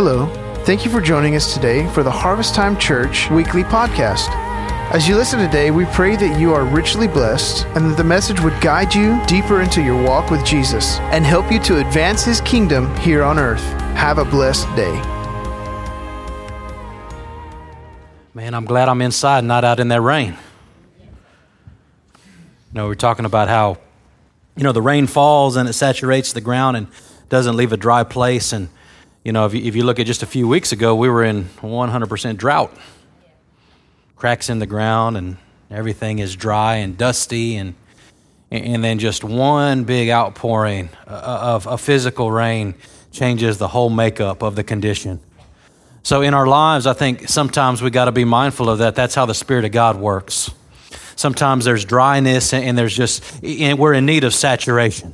Hello, thank you for joining us today for the Harvest Time Church weekly podcast. As you listen today, we pray that you are richly blessed and that the message would guide you deeper into your walk with Jesus and help you to advance His kingdom here on earth. Have a blessed day. Man, I'm glad I'm inside, not out in that rain. You know, we're talking about how, you know, the rain falls and it saturates the ground and doesn't leave a dry place. And, you know, if you look at just a few weeks ago, we were in 100% drought. Cracks in the ground and everything is dry and dusty. And then just one big outpouring of a physical rain changes the whole makeup of the condition. So in our lives, I think sometimes we got to be mindful of that. That's how the Spirit of God works. Sometimes there's dryness and we're in need of saturation.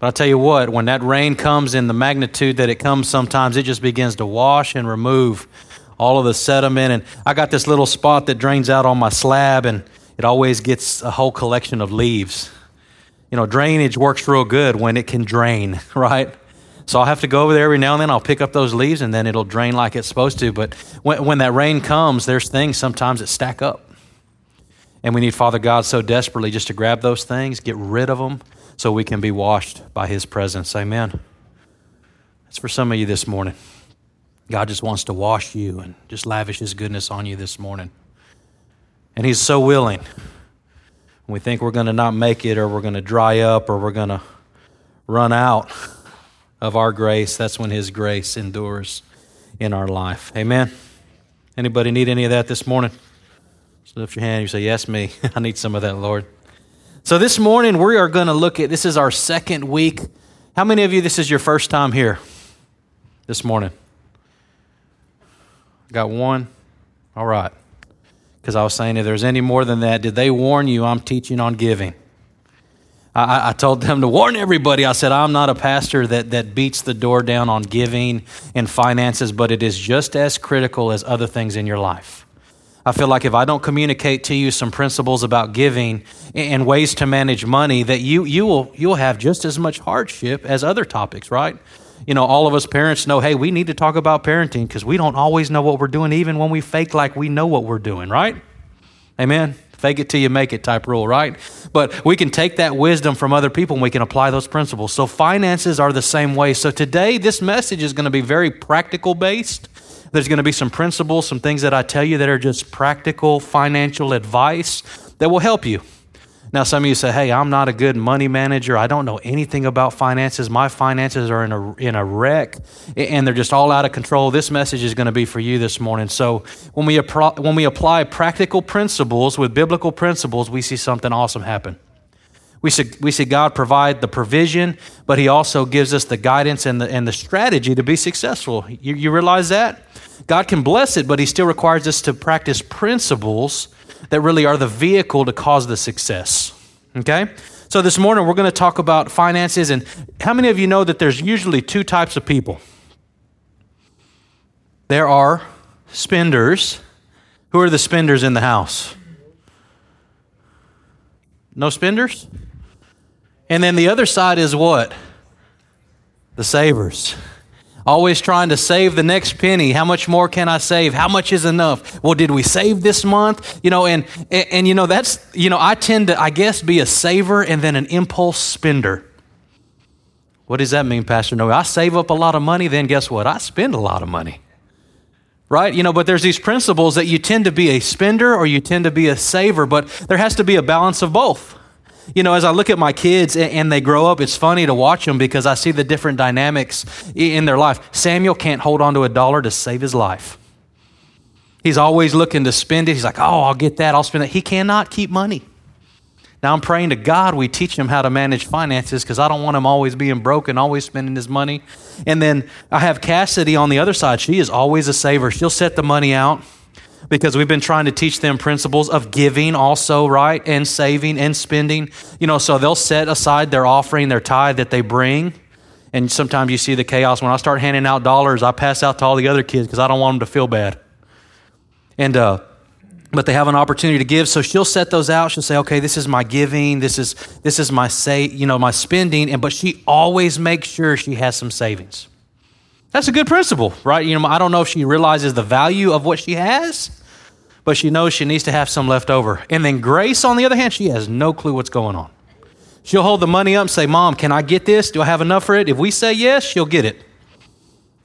But I'll tell you what, when that rain comes in the magnitude that it comes sometimes, it just begins to wash and remove all of the sediment. And I got this little spot that drains out on my slab, and it always gets a whole collection of leaves. You know, drainage works real good when it can drain, right? So I'll have to go over there every now and then. I'll pick up those leaves, and then it'll drain like it's supposed to. But when that rain comes, there's things sometimes that stack up. And we need Father God so desperately just to grab those things, get rid of them, so we can be washed by His presence. Amen. That's for some of you this morning. God just wants to wash you and just lavish His goodness on you this morning. And He's so willing. When we think we're going to not make it, or we're going to dry up, or we're going to run out of our grace, that's when His grace endures in our life. Amen. Anybody need any of that this morning? So lift your hand and you say, yes, me. I need some of that, Lord. So this morning we are going to look at, this is our second week. How many of you, this is your first time here this morning? Got one? All right. Because I was saying if there's any more than that, did they warn you I'm teaching on giving? I told them to warn everybody. I said, I'm not a pastor that beats the door down on giving and finances, but it is just as critical as other things in your life. I feel like if I don't communicate to you some principles about giving and ways to manage money, that you'll have just as much hardship as other topics, right? You know, all of us parents know, hey, we need to talk about parenting because we don't always know what we're doing, even when we fake like we know what we're doing, right? Amen. Fake it till you make it type rule, right? But we can take that wisdom from other people and we can apply those principles. So finances are the same way. So today, this message is going to be very practical based. There's going to be some principles, some things that I tell you that are just practical financial advice that will help you. Now, some of you say, hey, I'm not a good money manager. I don't know anything about finances. My finances are in a wreck, and they're just all out of control. This message is going to be for you this morning. So when we apply practical principles with biblical principles, we see something awesome happen. We see God provide the provision, but He also gives us the guidance and the strategy to be successful. You realize that? God can bless it, but He still requires us to practice principles that really are the vehicle to cause the success. Okay? So this morning we're going to talk about finances. And how many of you know that there's usually two types of people? There are spenders. Who are the spenders in the house? No spenders? And then the other side is what? The savers. Always trying to save the next penny. How much more can I save? How much is enough? Well, did we save this month? You know, and you know, that's, you know, I tend to, I guess, be a saver and then an impulse spender. What does that mean, Pastor Noah? I save up a lot of money, then guess what? I spend a lot of money. Right? You know, but there's these principles that you tend to be a spender or you tend to be a saver, but there has to be a balance of both. You know, as I look at my kids and they grow up, it's funny to watch them because I see the different dynamics in their life. Samuel can't hold on to a dollar to save his life. He's always looking to spend it. He's like, oh, I'll get that. I'll spend it. He cannot keep money. Now I'm praying to God we teach him how to manage finances because I don't want him always being broke and always spending his money. And then I have Cassidy on the other side. She is always a saver. She'll set the money out because we've been trying to teach them principles of giving also, right? And saving and spending. You know, so they'll set aside their offering, their tithe that they bring. And sometimes you see the chaos. When I start handing out dollars, I pass out to all the other kids because I don't want them to feel bad. And, but they have an opportunity to give. So she'll set those out. She'll say, okay, this is my giving. This is my spending. But she always makes sure she has some savings. That's a good principle, right? You know, I don't know if she realizes the value of what she has, but she knows she needs to have some left over. And then Grace, on the other hand, she has no clue what's going on. She'll hold the money up and say, Mom, can I get this? Do I have enough for it? If we say yes, she'll get it.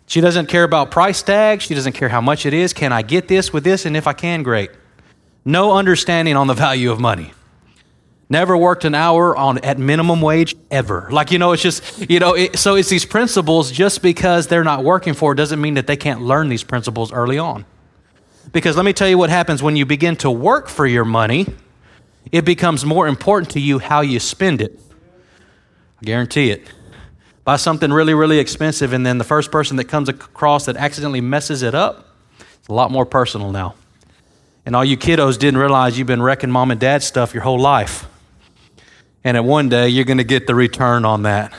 She doesn't care about price tags. She doesn't care how much it is. Can I get this with this? And if I can, great. No understanding on the value of money. Never worked an hour at minimum wage ever. Like, you know, it's just, you know, so it's these principles. Just because they're not working for it doesn't mean that they can't learn these principles early on. Because let me tell you what happens when you begin to work for your money, it becomes more important to you how you spend it. I guarantee it. Buy something really, really expensive, and then the first person that comes across that accidentally messes it up, it's a lot more personal now. And all you kiddos didn't realize you've been wrecking mom and dad's stuff your whole life. And at one day, you're going to get the return on that.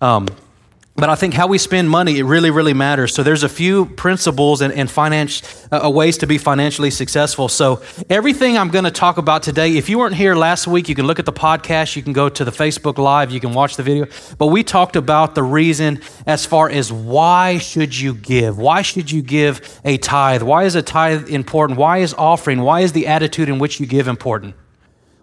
But I think how we spend money, it really, really matters. So there's a few principles and ways to be financially successful. So everything I'm going to talk about today, if you weren't here last week, you can look at the podcast, you can go to the Facebook Live, you can watch the video. But we talked about the reason as far as why should you give? Why should you give a tithe? Why is a tithe important? Why is offering? Why is the attitude in which you give important?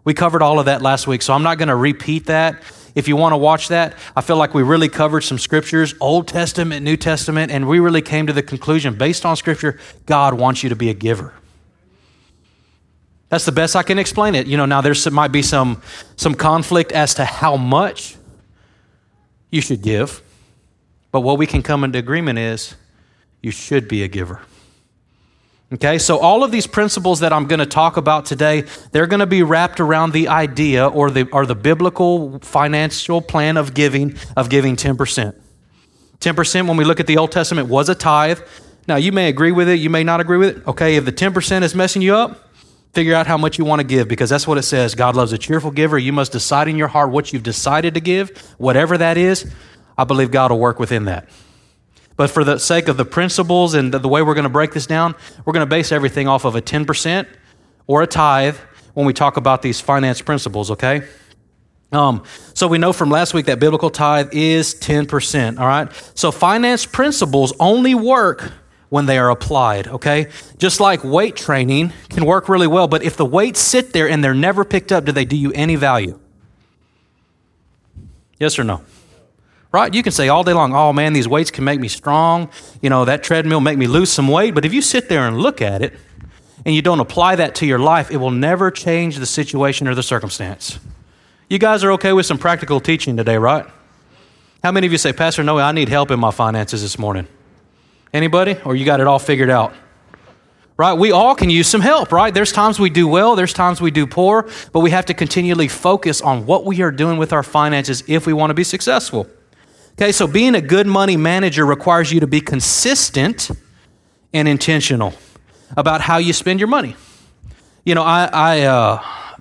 We covered all of that last week, so I'm not going to repeat that. If you want to watch that, I feel like we really covered some scriptures, Old Testament, New Testament, and we really came to the conclusion, based on scripture, God wants you to be a giver. That's the best I can explain it. You know, now there might be some conflict as to how much you should give, but what we can come into agreement is you should be a giver. Okay, so all of these principles that I'm going to talk about today, they're going to be wrapped around the idea or the biblical financial plan of giving 10%. 10%, when we look at the Old Testament, was a tithe. Now, you may agree with it, you may not agree with it. Okay, if the 10% is messing you up, figure out how much you want to give, because that's what it says. God loves a cheerful giver. You must decide in your heart what you've decided to give, whatever that is. I believe God will work within that. But for the sake of the principles and the way we're going to break this down, we're going to base everything off of a 10% or a tithe when we talk about these finance principles, okay? So we know from last week that biblical tithe is 10%, all right? So finance principles only work when they are applied, okay? Just like weight training can work really well, but if the weights sit there and they're never picked up, do they do you any value? Yes or no? Right? You can say all day long, oh man, these weights can make me strong. You know, that treadmill make me lose some weight. But if you sit there and look at it and you don't apply that to your life, it will never change the situation or the circumstance. You guys are okay with some practical teaching today, right? How many of you say, Pastor Noah, I need help in my finances this morning? Anybody? Or you got it all figured out? Right? We all can use some help, right? There's times we do well, there's times we do poor, but we have to continually focus on what we are doing with our finances if we want to be successful. Okay, so being a good money manager requires you to be consistent and intentional about how you spend your money. You know, I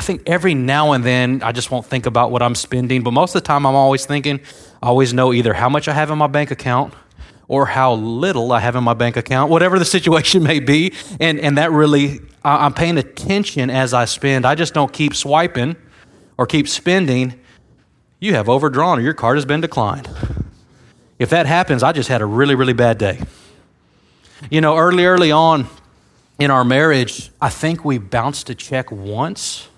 think every now and then I just won't think about what I'm spending, but most of the time I'm always thinking, I always know either how much I have in my bank account or how little I have in my bank account, whatever the situation may be, and that really, I'm paying attention as I spend. I just don't keep swiping or keep spending. You have overdrawn or your card has been declined. If that happens, I just had a really, really bad day. You know, early on in our marriage, I think we bounced a check once.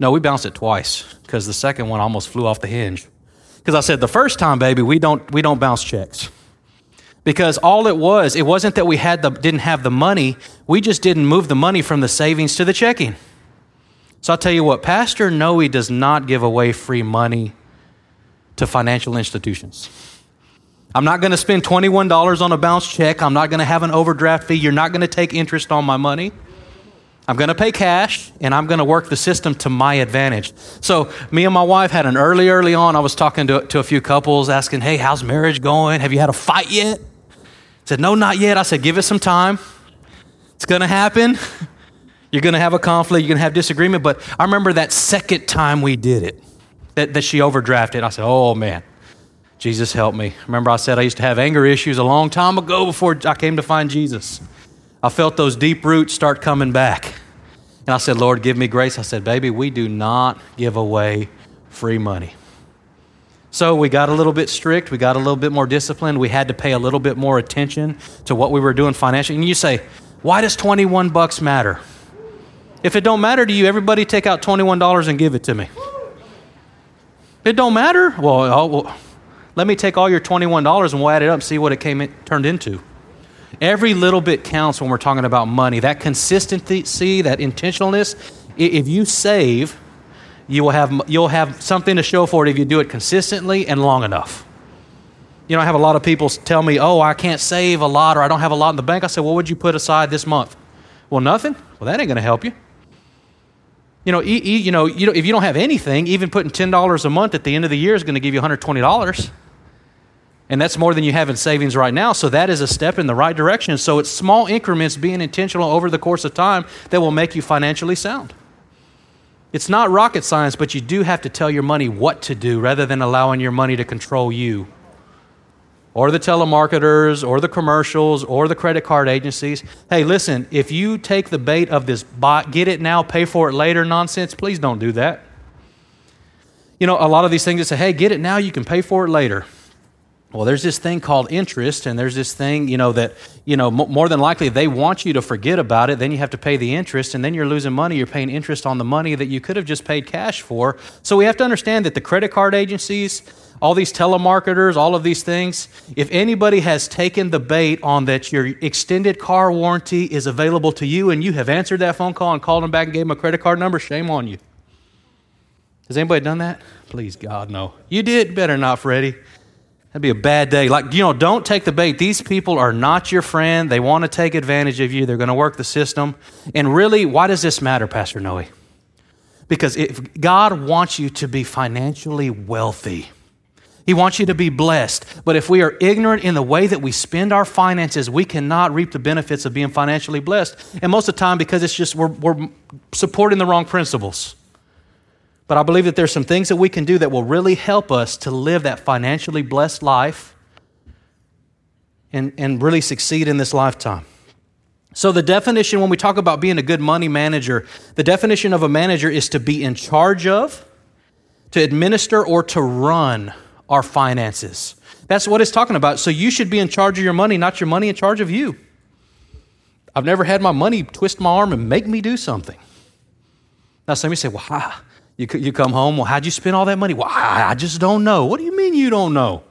No, we bounced it twice because the second one almost flew off the hinge. Because I said, the first time, baby, we don't bounce checks. Because all it wasn't that we didn't have the money. We just didn't move the money from the savings to the checking. So I'll tell you what, Pastor Noe does not give away free money to financial institutions. I'm not going to spend $21 on a bounce check. I'm not going to have an overdraft fee. You're not going to take interest on my money. I'm going to pay cash, and I'm going to work the system to my advantage. So me and my wife had an early on, I was talking to a few couples asking, hey, how's marriage going? Have you had a fight yet? I said, no, not yet. I said, give it some time. It's going to happen. You're going to have a conflict. You're going to have disagreement. But I remember that second time we did it, that she overdrafted. I said, oh, man, Jesus help me. Remember I said I used to have anger issues a long time ago before I came to find Jesus. I felt those deep roots start coming back. And I said, Lord, give me grace. I said, baby, we do not give away free money. So we got a little bit strict. We got a little bit more disciplined. We had to pay a little bit more attention to what we were doing financially. And you say, why does 21 bucks matter? If it don't matter to you, everybody take out $21 and give it to me. It don't matter? Well, let me take all your $21 and we'll add it up and see what it turned into. Every little bit counts when we're talking about money. That consistency, that intentionalness. If you save, you'll have something to show for it if you do it consistently and long enough. You know, I have a lot of people tell me, oh, I can't save a lot or I don't have a lot in the bank. I say, well, what would you put aside this month? Well, nothing. Well, that ain't going to help you. You know, if you don't have anything, even putting $10 a month at the end of the year is going to give you $120. And that's more than you have in savings right now. So that is a step in the right direction. So it's small increments being intentional over the course of time that will make you financially sound. It's not rocket science, but you do have to tell your money what to do rather than allowing your money to control you or the telemarketers or the commercials or the credit card agencies. Hey, listen, if you take the bait of this get it now, pay for it later nonsense, please don't do that. You know, a lot of these things that say, hey, get it now, you can pay for it later. Well, there's this thing called interest, and there's this thing, that more than likely they want you to forget about it. Then you have to pay the interest, and then you're losing money. You're paying interest on the money that you could have just paid cash for. So we have to understand that the credit card agencies, all these telemarketers, all of these things, if anybody has taken the bait on that your extended car warranty is available to you and you have answered that phone call and called them back and gave them a credit card number, shame on you. Has anybody done that? Please, God, no. You did? Better not, Freddie. That'd be a bad day. Don't take the bait. These people are not your friend. They want to take advantage of you. They're going to work the system. And really, why does this matter, Pastor Noe? Because if God wants you to be financially wealthy. He wants you to be blessed. But if we are ignorant in the way that we spend our finances, we cannot reap the benefits of being financially blessed. And most of the time, because it's just we're supporting the wrong principles. But I believe that there's some things that we can do that will really help us to live that financially blessed life and really succeed in this lifetime. So the definition, when we talk about being a good money manager, the definition of a manager is to be in charge of, to administer, or to run our finances. That's what it's talking about. So you should be in charge of your money, not your money in charge of you. I've never had my money twist my arm and make me do something. Now somebody say, well, ha. You come home, well, how'd you spend all that money? Well, I just don't know. What do you mean you don't know?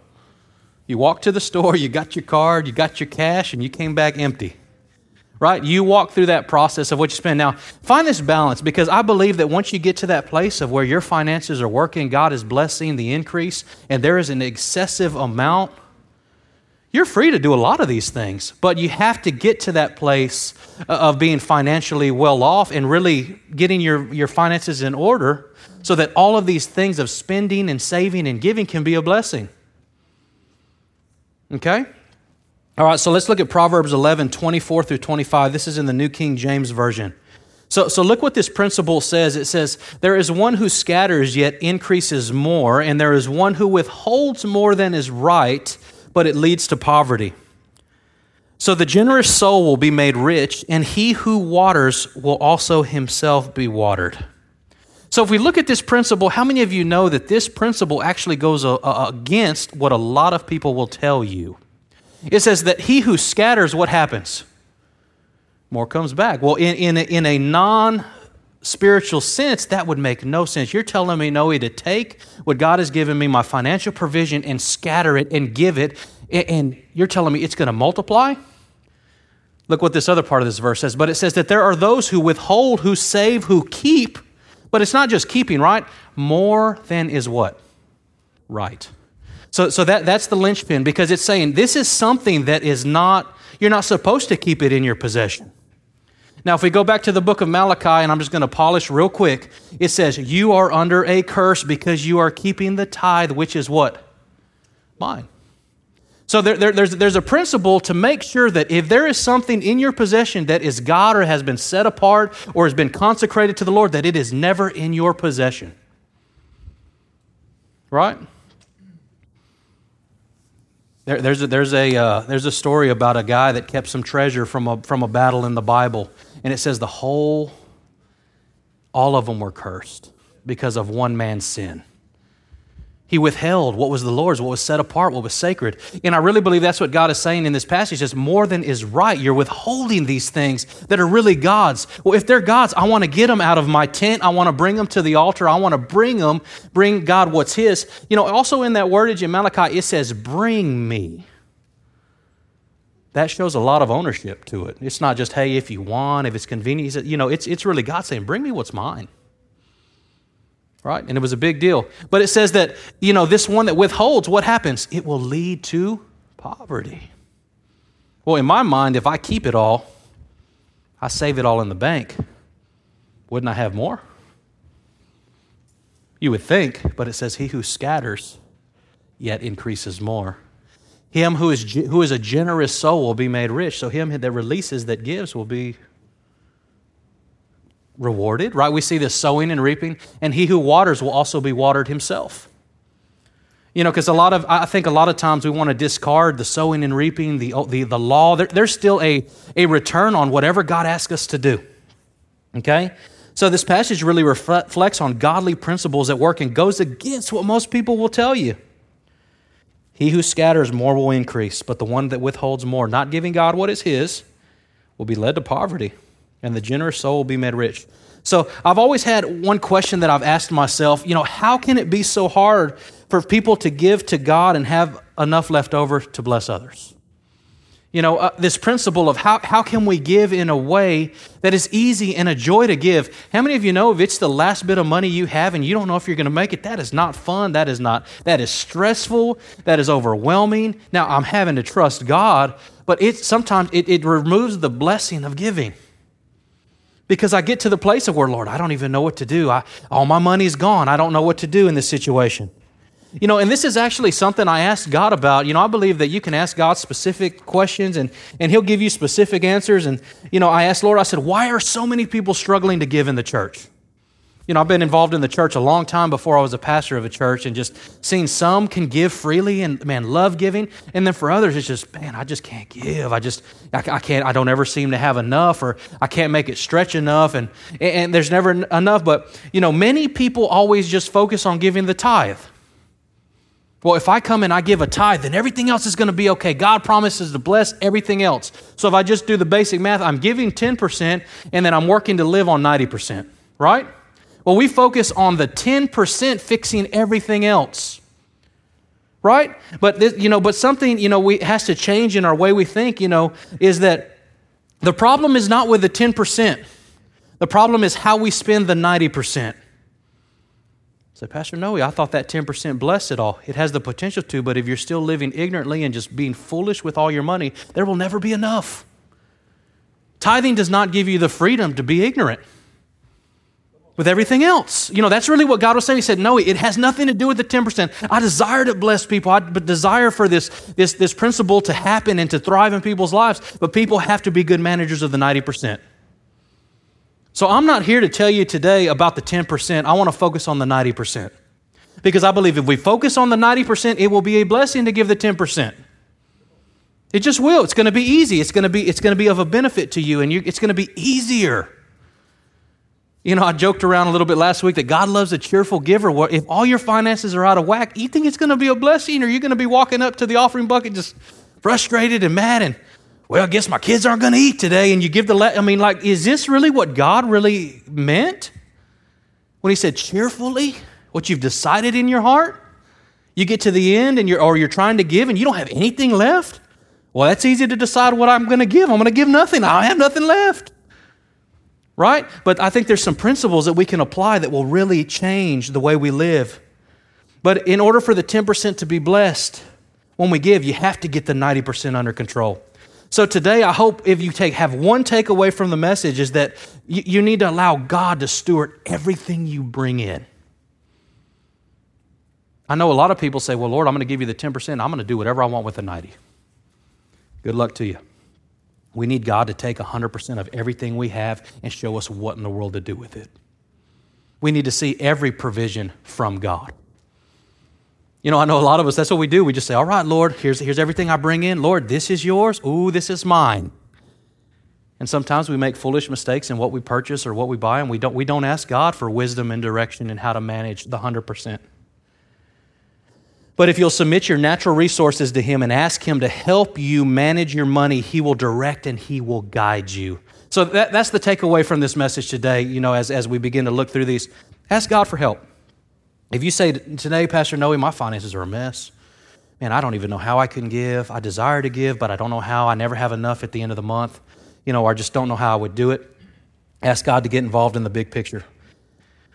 You walked to the store, you got your card, you got your cash, and you came back empty, right? You walk through that process of what you spend. Now, find this balance, because I believe that once you get to that place of where your finances are working, God is blessing the increase, and there is an excessive amount. You're free to do a lot of these things, but you have to get to that place of being financially well off and really getting your finances in order so that all of these things of spending and saving and giving can be a blessing. Okay? All right, so let's look at Proverbs 11, 24 through 25. This is in the New King James Version. So look what this principle says. It says, there is one who scatters yet increases more, and there is one who withholds more than is right, but it leads to poverty. So the generous soul will be made rich, and he who waters will also himself be watered. So if we look at this principle, how many of you know that this principle actually goes against what a lot of people will tell you? It says that he who scatters, what happens? More comes back. Well, in a non-spiritual sense, that would make no sense. You're telling me, Noe, to take what God has given me, my financial provision, and scatter it and give it, and you're telling me it's going to multiply? Look what this other part of this verse says. But it says that there are those who withhold, who save, who keep, but it's not just keeping, right? More than is what? Right. So that's the linchpin, because it's saying this is something that is not, you're not supposed to keep it in your possession. Now, if we go back to the book of Malachi, and I'm just going to polish real quick, it says, you are under a curse because you are keeping the tithe, which is what? Mine. So there's a principle to make sure that if there is something in your possession that is God or has been set apart or has been consecrated to the Lord, that it is never in your possession. Right? There's a story about a guy that kept some treasure from a battle in the Bible, and it says all of them were cursed because of one man's sin. He withheld what was the Lord's, what was set apart, what was sacred. And I really believe that's what God is saying in this passage, is more than is right. You're withholding these things that are really God's. Well, if they're God's, I want to get them out of my tent. I want to bring them to the altar. I want to bring God what's his. You know, also in that wordage in Malachi, it says, bring me. That shows a lot of ownership to it. It's not just, hey, if you want, if it's convenient. You know, it's really God saying, bring me what's mine. Right? And it was a big deal. But it says that, you know, this one that withholds, what happens? It will lead to poverty. Well, in my mind, if I keep it all, I save it all in the bank, wouldn't I have more? You would think, but it says, he who scatters yet increases more. Him who is a generous soul will be made rich. So him that releases, that gives, will be rewarded, right? We see this sowing and reaping, and he who waters will also be watered himself. You know, because I think a lot of times we want to discard the sowing and reaping, the law. There's still a return on whatever God asks us to do. Okay? So this passage really reflects on godly principles at work and goes against what most people will tell you. He who scatters more will increase, but the one that withholds more, not giving God what is his, will be led to poverty, and the generous soul will be made rich. So I've always had one question that I've asked myself, you know, how can it be so hard for people to give to God and have enough left over to bless others? You know, this principle of how can we give in a way that is easy and a joy to give? How many of you know if it's the last bit of money you have and you don't know if you're going to make it, that is not fun, that is stressful, that is overwhelming. Now, I'm having to trust God, but sometimes it removes the blessing of giving. Because I get to the place of where, Lord, I don't even know what to do. All my money's gone. I don't know what to do in this situation. You know, and this is actually something I asked God about. You know, I believe that you can ask God specific questions and He'll give you specific answers. And, you know, I asked, Lord, I said, why are so many people struggling to give in the church? You know, I've been involved in the church a long time before I was a pastor of a church, and just seeing some can give freely and, man, love giving. And then for others, it's just, man, I just can't give. I don't ever seem to have enough, or I can't make it stretch enough. And there's never enough. But, you know, many people always just focus on giving the tithe. Well, if I come and I give a tithe, then everything else is going to be okay. God promises to bless everything else. So if I just do the basic math, I'm giving 10% and then I'm working to live on 90%, right? Well, we focus on the 10% fixing everything else, right? But this, you know, but something, you know, we has to change in our way we think. You know, is that the problem is not with the 10%. The problem is how we spend the 90%. So, Pastor Noe, I thought that 10% blessed it all. It has the potential to, but if you're still living ignorantly and just being foolish with all your money, there will never be enough. Tithing does not give you the freedom to be ignorant with everything else. You know, that's really what God was saying. He said, no, it has nothing to do with the 10%. I desire to bless people. I desire for this principle to happen and to thrive in people's lives, but people have to be good managers of the 90%. So I'm not here to tell you today about the 10%. I want to focus on the 90%, because I believe if we focus on the 90%, it will be a blessing to give the 10%. It just will. It's going to be easy. It's going to be of a benefit to you, and it's going to be easier. You know, I joked around a little bit last week that God loves a cheerful giver. Well, if all your finances are out of whack, you think it's going to be a blessing, or you're going to be walking up to the offering bucket just frustrated and mad and, well, I guess my kids aren't going to eat today, and you give is this really what God really meant when He said cheerfully, what you've decided in your heart? You get to the end, and you're trying to give, and you don't have anything left? Well, that's easy to decide what I'm going to give. I'm going to give nothing. I have nothing left. Right? But I think there's some principles that we can apply that will really change the way we live. But in order for the 10% to be blessed, when we give, you have to get the 90% under control. So today, I hope if you have one takeaway from the message, is that you need to allow God to steward everything you bring in. I know a lot of people say, well, Lord, I'm going to give you the 10%. I'm going to do whatever I want with the 90. Good luck to you. We need God to take 100% of everything we have and show us what in the world to do with it. We need to see every provision from God. You know, I know a lot of us, that's what we do. We just say, all right, Lord, here's everything I bring in. Lord, this is yours. Ooh, this is mine. And sometimes we make foolish mistakes in what we purchase or what we buy, and we don't ask God for wisdom and direction and how to manage the 100%. But if you'll submit your natural resources to Him and ask Him to help you manage your money, He will direct and He will guide you. So that's the takeaway from this message today, you know, as we begin to look through these. Ask God for help. If you say, today, Pastor Noe, my finances are a mess. Man, I don't even know how I can give. I desire to give, but I don't know how. I never have enough at the end of the month. You know, I just don't know how I would do it. Ask God to get involved in the big picture.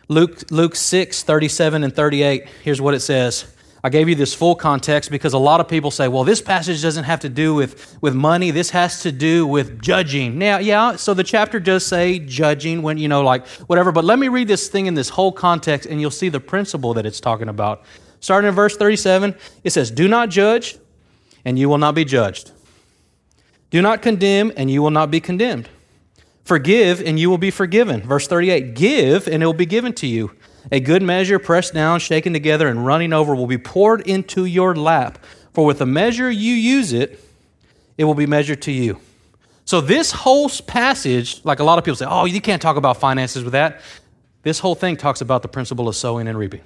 Luke 6, 37 and 38, here's what it says. I gave you this full context because a lot of people say, well, this passage doesn't have to do with money. This has to do with judging. Now, yeah, so the chapter does say judging when, you know, like whatever. But let me read this thing in this whole context and you'll see the principle that it's talking about. Starting in verse 37, it says, do not judge and you will not be judged. Do not condemn and you will not be condemned. Forgive and you will be forgiven. Verse 38, give and it will be given to you. A good measure, pressed down, shaken together, and running over will be poured into your lap. For with the measure you use it, it will be measured to you. So this whole passage, like a lot of people say, oh, you can't talk about finances with that. This whole thing talks about the principle of sowing and reaping.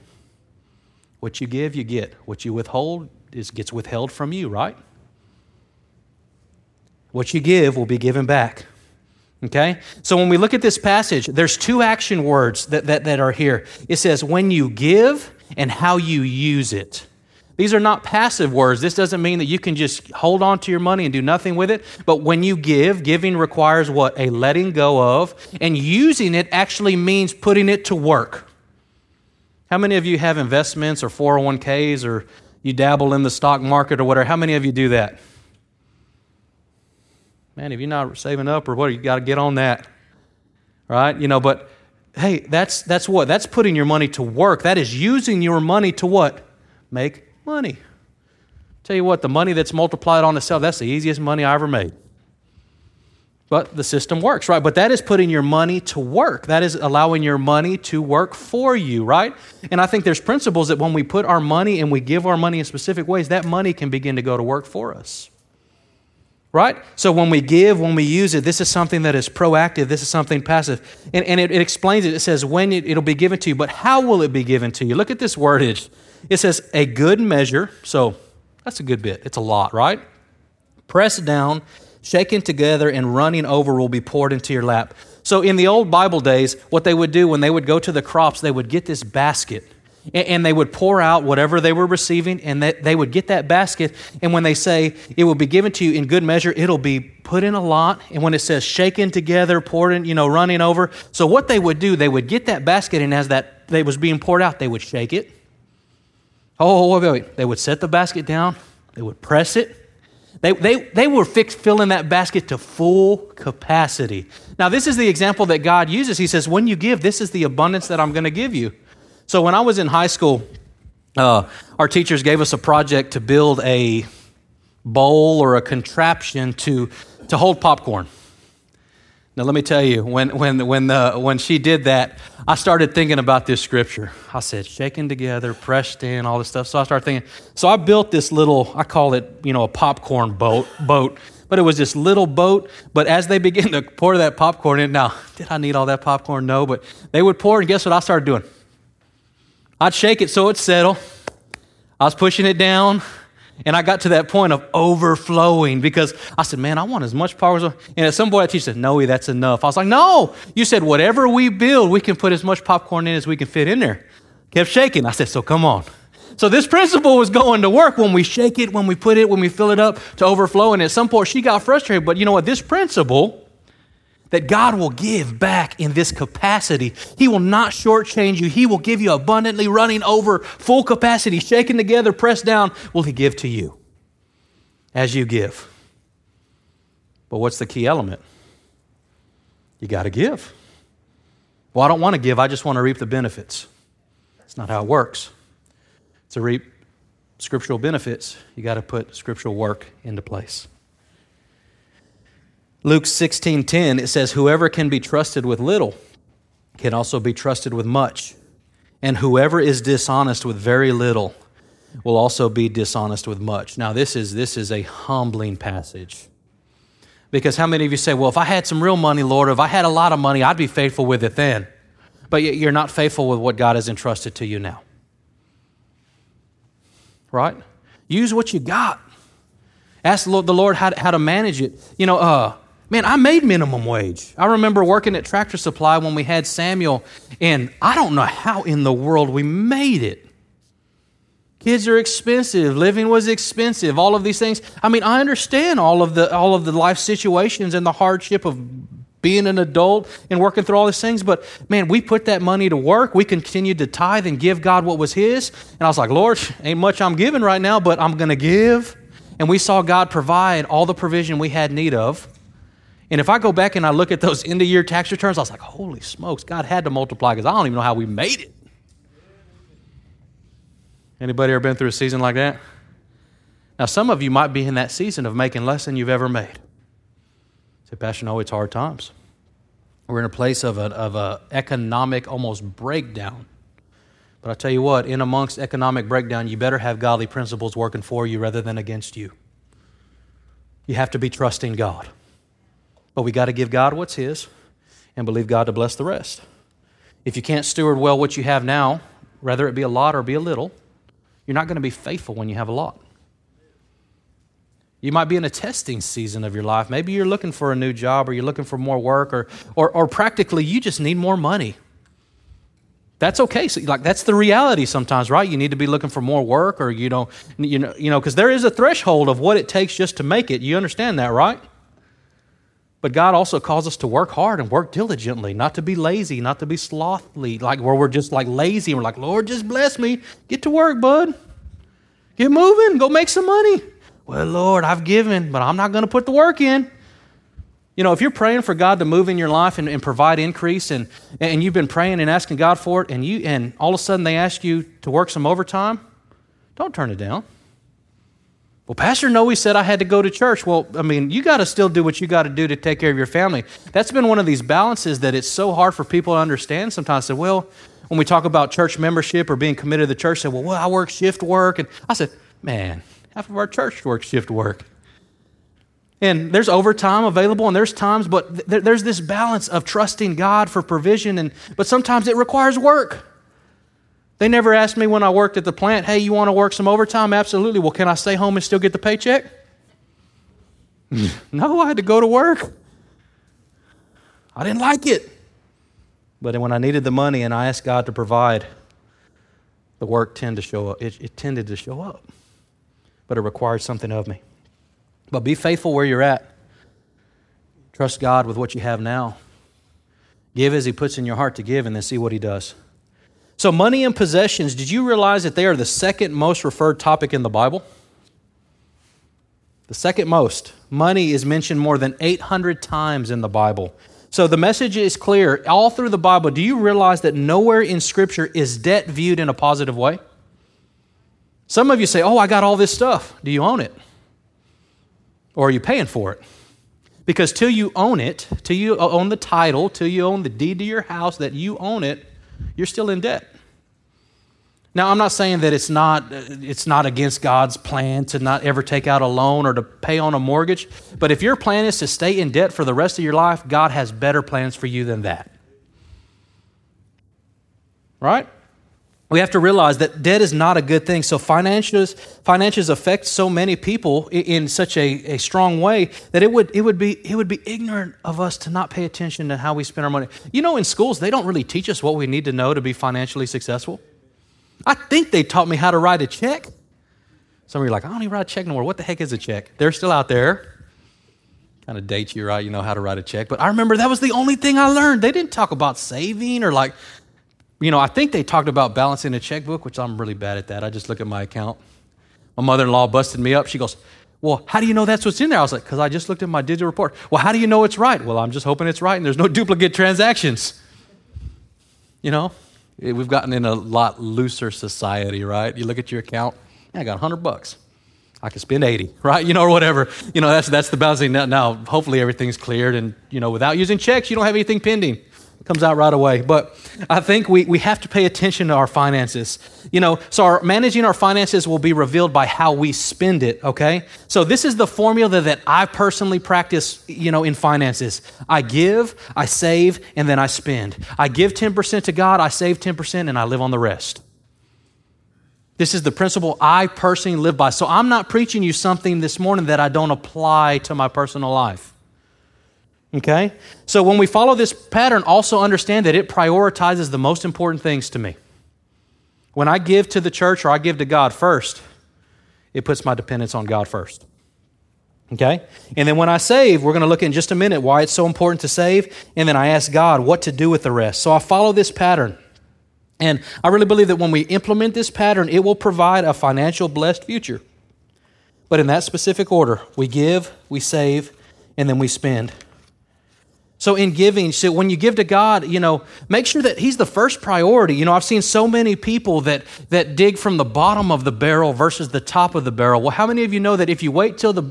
What you give, you get. What you withhold gets withheld from you, right? What you give will be given back. Okay? So when we look at this passage, there's two action words that are here. It says, when you give and how you use it. These are not passive words. This doesn't mean that you can just hold on to your money and do nothing with it. But when you give, giving requires what? A letting go of. And using it actually means putting it to work. How many of you have investments or 401ks or you dabble in the stock market or whatever? How many of you do that? Man, if you're not saving up or what, you got to get on that, right? You know, but hey, that's what? That's putting your money to work. That is using your money to what? Make money. Tell you what, the money that's multiplied on itself, that's the easiest money I ever made. But the system works, right? But that is putting your money to work. That is allowing your money to work for you, right? And I think there's principles that when we put our money and we give our money in specific ways, that money can begin to go to work for us. Right? So when we give, when we use it, this is something that is proactive. This is something passive. And it explains it. It says when it'll be given to you, but how will it be given to you? Look at this wordage. It says a good measure. So that's a good bit. It's a lot, right? Pressed down, shaken together, and running over will be poured into your lap. So in the old Bible days, what they would do when they would go to the crops, they would get this basket. And they would pour out whatever they were receiving, and they would get that basket. And when they say, it will be given to you in good measure, it'll be put in a lot. And when it says shaken together, poured in, you know, running over. So what they would do, they would get that basket, and as that they was being poured out, they would shake it. They would set the basket down. They would press it. They were filling that basket to full capacity. Now, this is the example that God uses. He says, when you give, this is the abundance that I'm going to give you. So when I was in high school, our teachers gave us a project to build a bowl or a contraption to hold popcorn. Now let me tell you, when she did that, I started thinking about this scripture. I said, shaken together, pressed in, all this stuff. So I started thinking. So I built this little, I call it, you know, a popcorn boat. But it was this little boat. But as they began to pour that popcorn in, now did I need all that popcorn? No, but they would pour, and guess what I started doing? I'd shake it so it'd settle. I was pushing it down, and I got to that point of overflowing because I said, man, I want as much power as I... And at some point, I teach said, no, that's enough. I was like, no. You said, whatever we build, we can put as much popcorn in as we can fit in there. Kept shaking. I said, so come on. So this principle was going to work when we shake it, when we put it, when we fill it up to overflow. And at some point, she got frustrated. But you know what? This principle... that God will give back in this capacity. He will not shortchange you. He will give you abundantly, running over, full capacity, shaken together, pressed down, will He give to you as you give. But what's the key element? You got to give. Well, I don't want to give. I just want to reap the benefits. That's not how it works. To reap scriptural benefits, you got to put scriptural work into place. Luke 16:10, it says, whoever can be trusted with little can also be trusted with much. And whoever is dishonest with very little will also be dishonest with much. Now, this is a humbling passage. Because how many of you say, well, if I had some real money, Lord, if I had a lot of money, I'd be faithful with it then. But you're not faithful with what God has entrusted to you now. right? Use what you got. Ask the Lord how to manage it. You know, man, I made minimum wage. I remember working at Tractor Supply when we had Samuel, and I don't know how in the world we made it. Kids are expensive. Living was expensive. All of these things. I mean, I understand all of the life situations and the hardship of being an adult and working through all these things. But man, we put that money to work. We continued to tithe and give God what was His. And I was like, Lord, ain't much I'm giving right now, but I'm going to give. And we saw God provide all the provision we had need of. And if I go back and I look at those end-of-year tax returns, I was like, holy smokes, God had to multiply because I don't even know how we made it. Anybody ever been through a season like that? Now, some of you might be in that season of making less than you've ever made. You say, Pastor, no, it's hard times. We're in a place of an economic almost breakdown. But I tell you what, in amongst economic breakdown, you better have godly principles working for you rather than against you. You have to be trusting God. But we got to give God what's His and believe God to bless the rest. If you can't steward well what you have now, whether it be a lot or be a little, you're not going to be faithful when you have a lot. You might be in a testing season of your life. Maybe you're looking for a new job or you're looking for more work or practically you just need more money. That's okay. So, like, that's the reality sometimes, right? You need to be looking for more work, or you know, because there is a threshold of what it takes just to make it. You understand that, right? But God also calls us to work hard and work diligently, not to be lazy, not to be slothful, like where we're just like lazy. We're like, Lord, just bless me. Get to work, bud. Get moving. Go make some money. Well, Lord, I've given, but I'm not going to put the work in. You know, if you're praying for God to move in your life and provide increase, and you've been praying and asking God for it, and all of a sudden they ask you to work some overtime, don't turn it down. Well, Pastor Noe said I had to go to church. Well, I mean, you got to still do what you got to do to take care of your family. That's been one of these balances that it's so hard for people to understand sometimes. I said, well, when we talk about church membership or being committed to the church, they say, well, I work shift work. And I said, man, half of our church works shift work. And there's overtime available, and there's times, but there's this balance of trusting God for provision, but sometimes it requires work. They never asked me when I worked at the plant, hey, you want to work some overtime? Absolutely. Well, can I stay home and still get the paycheck? No, I had to go to work. I didn't like it. But when I needed the money and I asked God to provide, the work tended to show up. It tended to show up, but it required something of me. But be faithful where you're at. Trust God with what you have now. Give as He puts in your heart to give, and then see what He does. So money and possessions, did you realize that they are the second most referred topic in the Bible? The second most. Money is mentioned more than 800 times in the Bible. So the message is clear. All through the Bible, do you realize that nowhere in Scripture is debt viewed in a positive way? Some of you say, oh, I got all this stuff. Do you own it? Or are you paying for it? Because till you own it, till you own the title, till you own the deed to your house, that you own it, you're still in debt. Now, I'm not saying that it's not against God's plan to not ever take out a loan or to pay on a mortgage, but if your plan is to stay in debt for the rest of your life, God has better plans for you than that. Right? We have to realize that debt is not a good thing. So finances affect so many people in such a strong way that it would be ignorant of us to not pay attention to how we spend our money. You know, in schools, they don't really teach us what we need to know to be financially successful. I think they taught me how to write a check. Some of you are like, I don't even write a check no more. What the heck is a check? They're still out there. Kind of dates you, right? You know how to write a check. But I remember that was the only thing I learned. They didn't talk about saving or like... You know, I think they talked about balancing a checkbook, which I'm really bad at that. I just look at my account. My mother-in-law busted me up. She goes, well, how do you know that's what's in there? I was like, because I just looked at my digital report. Well, how do you know it's right? Well, I'm just hoping it's right and there's no duplicate transactions. You know, we've gotten in a lot looser society, right? You look at your account, yeah, I got $100. I can spend 80, right? You know, or whatever. You know, that's the balancing. Now, hopefully everything's cleared and, you know, without using checks, you don't have anything pending. Comes out right away. But I think we have to pay attention to our finances. You know, so managing our finances will be revealed by how we spend it, okay? So this is the formula that I personally practice, you know, in finances. I give, I save, and then I spend. I give 10% to God, I save 10%, and I live on the rest. This is the principle I personally live by. So I'm not preaching you something this morning that I don't apply to my personal life. Okay? So when we follow this pattern, also understand that it prioritizes the most important things to me. When I give to the church or I give to God first, it puts my dependence on God first. Okay? And then when I save, we're going to look in just a minute why it's so important to save, and then I ask God what to do with the rest. So I follow this pattern. And I really believe that when we implement this pattern, it will provide a financial blessed future. But in that specific order, we give, we save, and then we spend. So in giving, so when you give to God, you know, make sure that He's the first priority. You know, I've seen so many people that dig from the bottom of the barrel versus the top of the barrel. Well, how many of you know that if you wait till the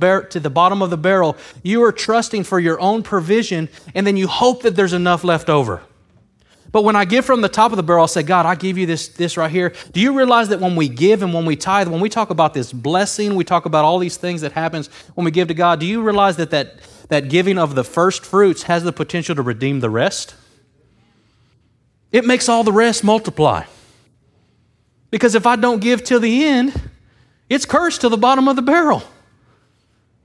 bottom of the barrel, you are trusting for your own provision, and then you hope that there's enough left over? But when I give from the top of the barrel, I say, God, I give you this right here. Do you realize that when we give and when we tithe, when we talk about this blessing, we talk about all these things that happens when we give to God, do you realize that giving of the first fruits has the potential to redeem the rest? It makes all the rest multiply. Because if I don't give till the end, it's cursed to the bottom of the barrel.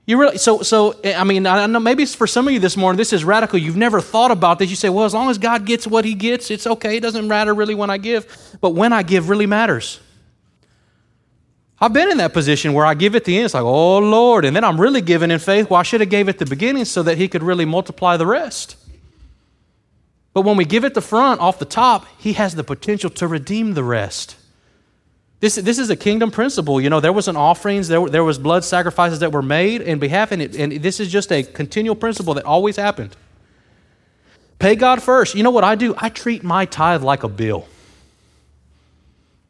You really, so I mean, I know maybe it's for some of you this morning, this is radical. You've never thought about this. You say, well, as long as God gets what He gets, it's okay. It doesn't matter really when I give. But when I give really matters. I've been in that position where I give at the end. It's like, oh, Lord. And then I'm really giving in faith. Well, I should have gave at the beginning so that He could really multiply the rest. But when we give at the front, off the top, He has the potential to redeem the rest. This is a kingdom principle. You know, there was an offerings, there was blood sacrifices that were made in behalf, and this is just a continual principle that always happened. Pay God first. You know what I do? I treat my tithe like a bill.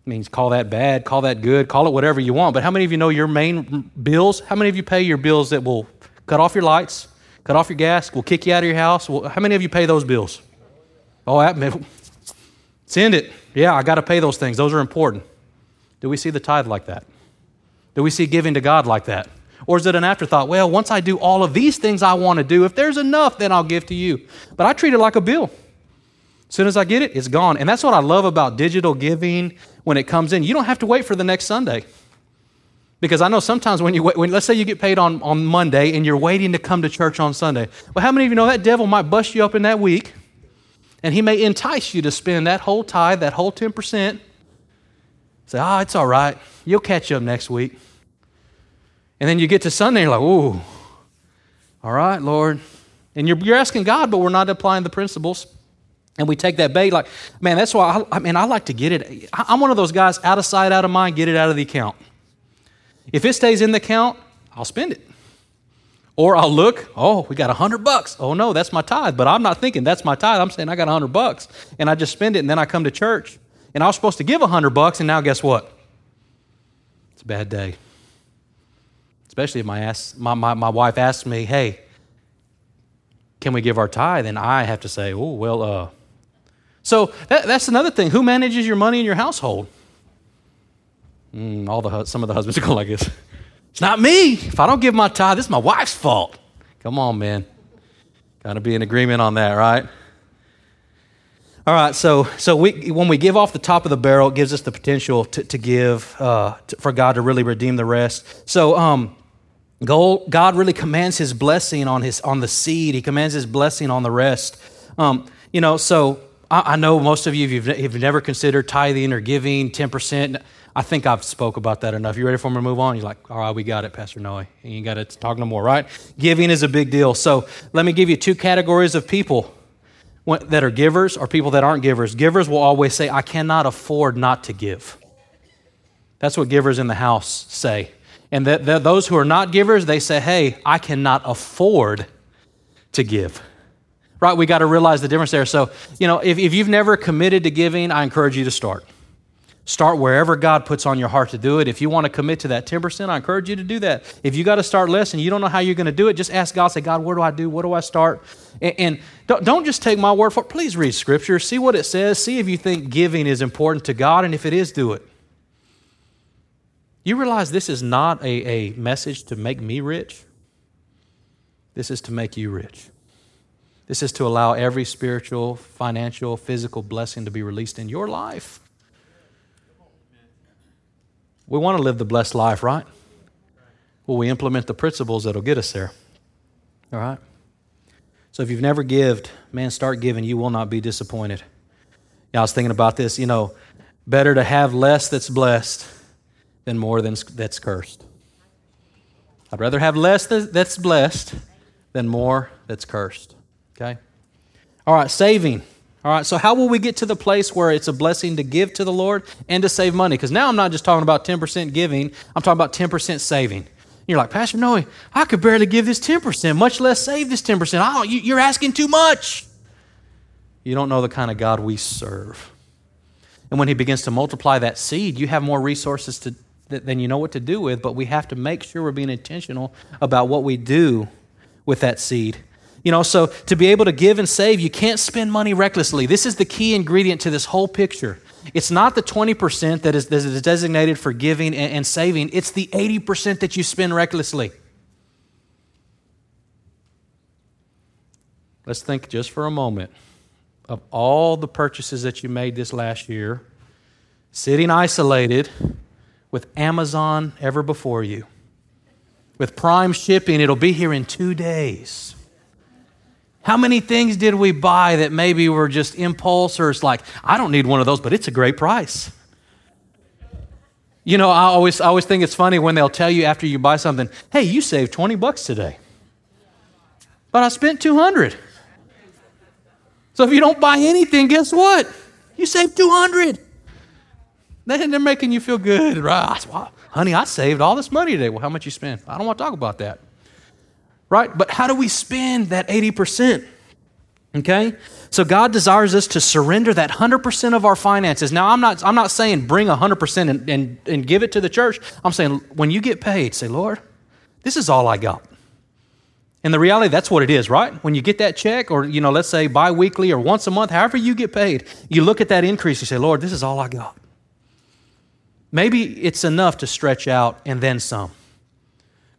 It means call that bad, call that good, call it whatever you want. But how many of you know your main bills? How many of you pay your bills that will cut off your lights, cut off your gas, will kick you out of your house? Well, how many of you pay those bills? Oh, send it. Yeah, I got to pay those things. Those are important. Do we see the tithe like that? Do we see giving to God like that? Or is it an afterthought? Well, once I do all of these things I want to do, if there's enough, then I'll give to you. But I treat it like a bill. As soon as I get it, it's gone. And that's what I love about digital giving when it comes in. You don't have to wait for the next Sunday. Because I know sometimes when you wait, let's say you get paid on Monday and you're waiting to come to church on Sunday. Well, how many of you know that devil might bust you up in that week, and he may entice you to spend that whole tithe, that whole 10%, Say, it's all right. You'll catch up next week. And then you get to Sunday, you're like, ooh, all right, Lord. And you're asking God, but we're not applying the principles. And we take that bait like, man, that's why I like to get it. I'm one of those guys, out of sight, out of mind, get it out of the account. If it stays in the account, I'll spend it. Or I'll look, oh, we got $100. Oh, no, that's my tithe. But I'm not thinking that's my tithe. I'm saying I got $100. And I just spend it, and then I come to church. And I was supposed to give $100, and now guess what? It's a bad day. Especially if my wife asks me, hey, can we give our tithe? And I have to say, oh, well, So that's another thing. Who manages your money in your household? Some of the husbands are going like this. It's not me. If I don't give my tithe, it's my wife's fault. Come on, man. Got to be in agreement on that, right? All right, so when we give off the top of the barrel, it gives us the potential to give for God to really redeem the rest. So God really commands His blessing on the seed. He commands His blessing on the rest. You know, so I know most of you, if you've never considered tithing or giving 10%. I think I've spoke about that enough. You ready for me to move on? You're like, all right, we got it, Pastor Noe. You ain't got to talk no more, right? Giving is a big deal. So let me give you two categories of people that are givers or people that aren't givers. Givers will always say, I cannot afford not to give. That's what givers in the house say. And those who are not givers, they say, hey, I cannot afford to give. Right? We got to realize the difference there. So, you know, if you've never committed to giving, I encourage you to start. Start wherever God puts on your heart to do it. If you want to commit to that 10%, I encourage you to do that. If you got to start less and you don't know how you're going to do it, just ask God, say, God, where do I do? What do I start? And don't just take my word for it. Please read Scripture. See what it says. See if you think giving is important to God, and if it is, do it. You realize this is not a message to make me rich. This is to make you rich. This is to allow every spiritual, financial, physical blessing to be released in your life. We want to live the blessed life, right? Well, we implement the principles that'll get us there. All right? So if you've never given, man, start giving. You will not be disappointed. Yeah, I was thinking about this. You know, better to have less that's blessed than more that's cursed. I'd rather have less that's blessed than more that's cursed. Okay? All right, saving. All right, so how will we get to the place where it's a blessing to give to the Lord and to save money? Because now I'm not just talking about 10% giving. I'm talking about 10% saving. You're like, Pastor Noe, I could barely give this 10%, much less save this 10%. Oh, you're asking too much. You don't know the kind of God we serve. And when he begins to multiply that seed, you have more resources than you know what to do with, but we have to make sure we're being intentional about what we do with that seed. You know, so to be able to give and save, you can't spend money recklessly. This is the key ingredient to this whole picture. It's not the 20% that is designated for giving and saving. It's the 80% that you spend recklessly. Let's think just for a moment of all the purchases that you made this last year, sitting isolated with Amazon ever before you. With Prime shipping, it'll be here in 2 days. How many things did we buy that maybe were just impulse, or it's like, I don't need one of those, but it's a great price. You know, I always think it's funny when they'll tell you after you buy something, hey, you saved $20 today, but I spent $200. So if you don't buy anything, guess what? You saved $200. They're making you feel good, right? Honey, I saved all this money today. Well, how much you spend? I don't want to talk about that. Right? But how do we spend that 80%? Okay? So God desires us to surrender that 100% of our finances. Now, I'm not saying bring 100% and give it to the church. I'm saying when you get paid, say, Lord, this is all I got. And the reality, that's what it is, right? When you get that check, or, you know, let's say biweekly or once a month, however you get paid, you look at that increase, you say, Lord, this is all I got. Maybe it's enough to stretch out and then some.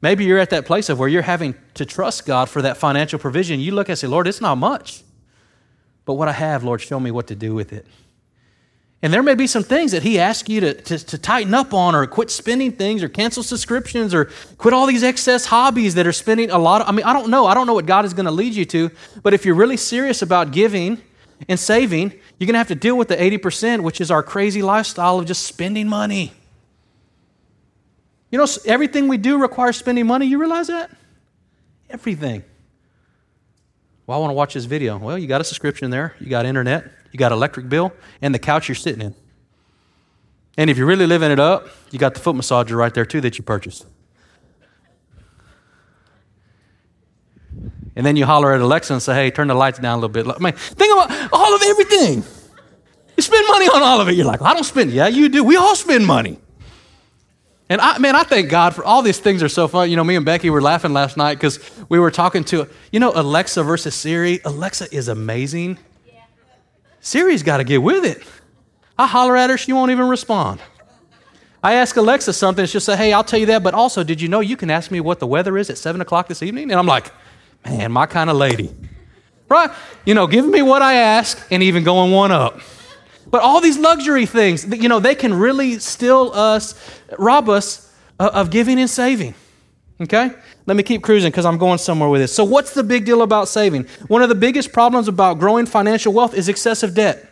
Maybe you're at that place of where you're having to trust God for that financial provision. You look and say, Lord, it's not much. But what I have, Lord, show me what to do with it. And there may be some things that he asks you to tighten up on, or quit spending things, or cancel subscriptions, or quit all these excess hobbies that are spending a lot of, I don't know what God is going to lead you to, but if you're really serious about giving and saving, you're going to have to deal with the 80%, which is our crazy lifestyle of just spending money. You know, everything we do requires spending money. You realize that? Everything. Well, I want to watch this video. Well, you got a subscription there. You got internet. You got electric bill and the couch you're sitting in. And if you're really living it up, you got the foot massager right there too that you purchased. And then you holler at Alexa and say, hey, turn the lights down a little bit. I mean, think about all of everything. You spend money on all of it. You're like, I don't spend it. Yeah, you do. We all spend money. And I thank God for all these things are so fun. You know, me and Becky were laughing last night because we were talking to, you know, Alexa versus Siri. Alexa is amazing. Yeah. Siri's got to get with it. I holler at her, she won't even respond. I ask Alexa something, she'll say, hey, I'll tell you that, but also, did you know you can ask me what the weather is at 7 o'clock this evening? And I'm like, man, my kind of lady. Right? You know, giving me what I ask and even going one up. But all these luxury things, you know, they can really steal us, rob us of giving and saving, okay? Let me keep cruising because I'm going somewhere with this. So what's the big deal about saving? One of the biggest problems about growing financial wealth is excessive debt.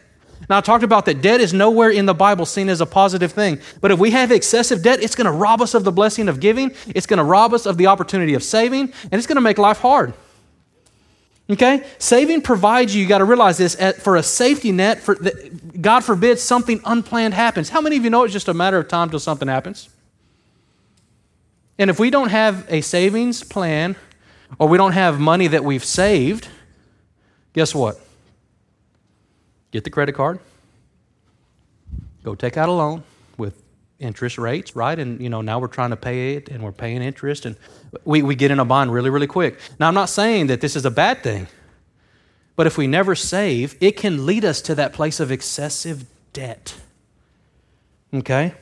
Now, I talked about that debt is nowhere in the Bible seen as a positive thing. But if we have excessive debt, it's going to rob us of the blessing of giving. It's going to rob us of the opportunity of saving, and it's going to make life hard. Okay? Saving provides you got to realize this, for a safety net, God forbid something unplanned happens. How many of you know it's just a matter of time until something happens? And if we don't have a savings plan, or we don't have money that we've saved, guess what? Get the credit card, go take out a loan with interest rates, right? And, you know, now we're trying to pay it, and we're paying interest, and we get in a bond really, really quick. Now, I'm not saying that this is a bad thing, but if we never save, it can lead us to that place of excessive debt, okay?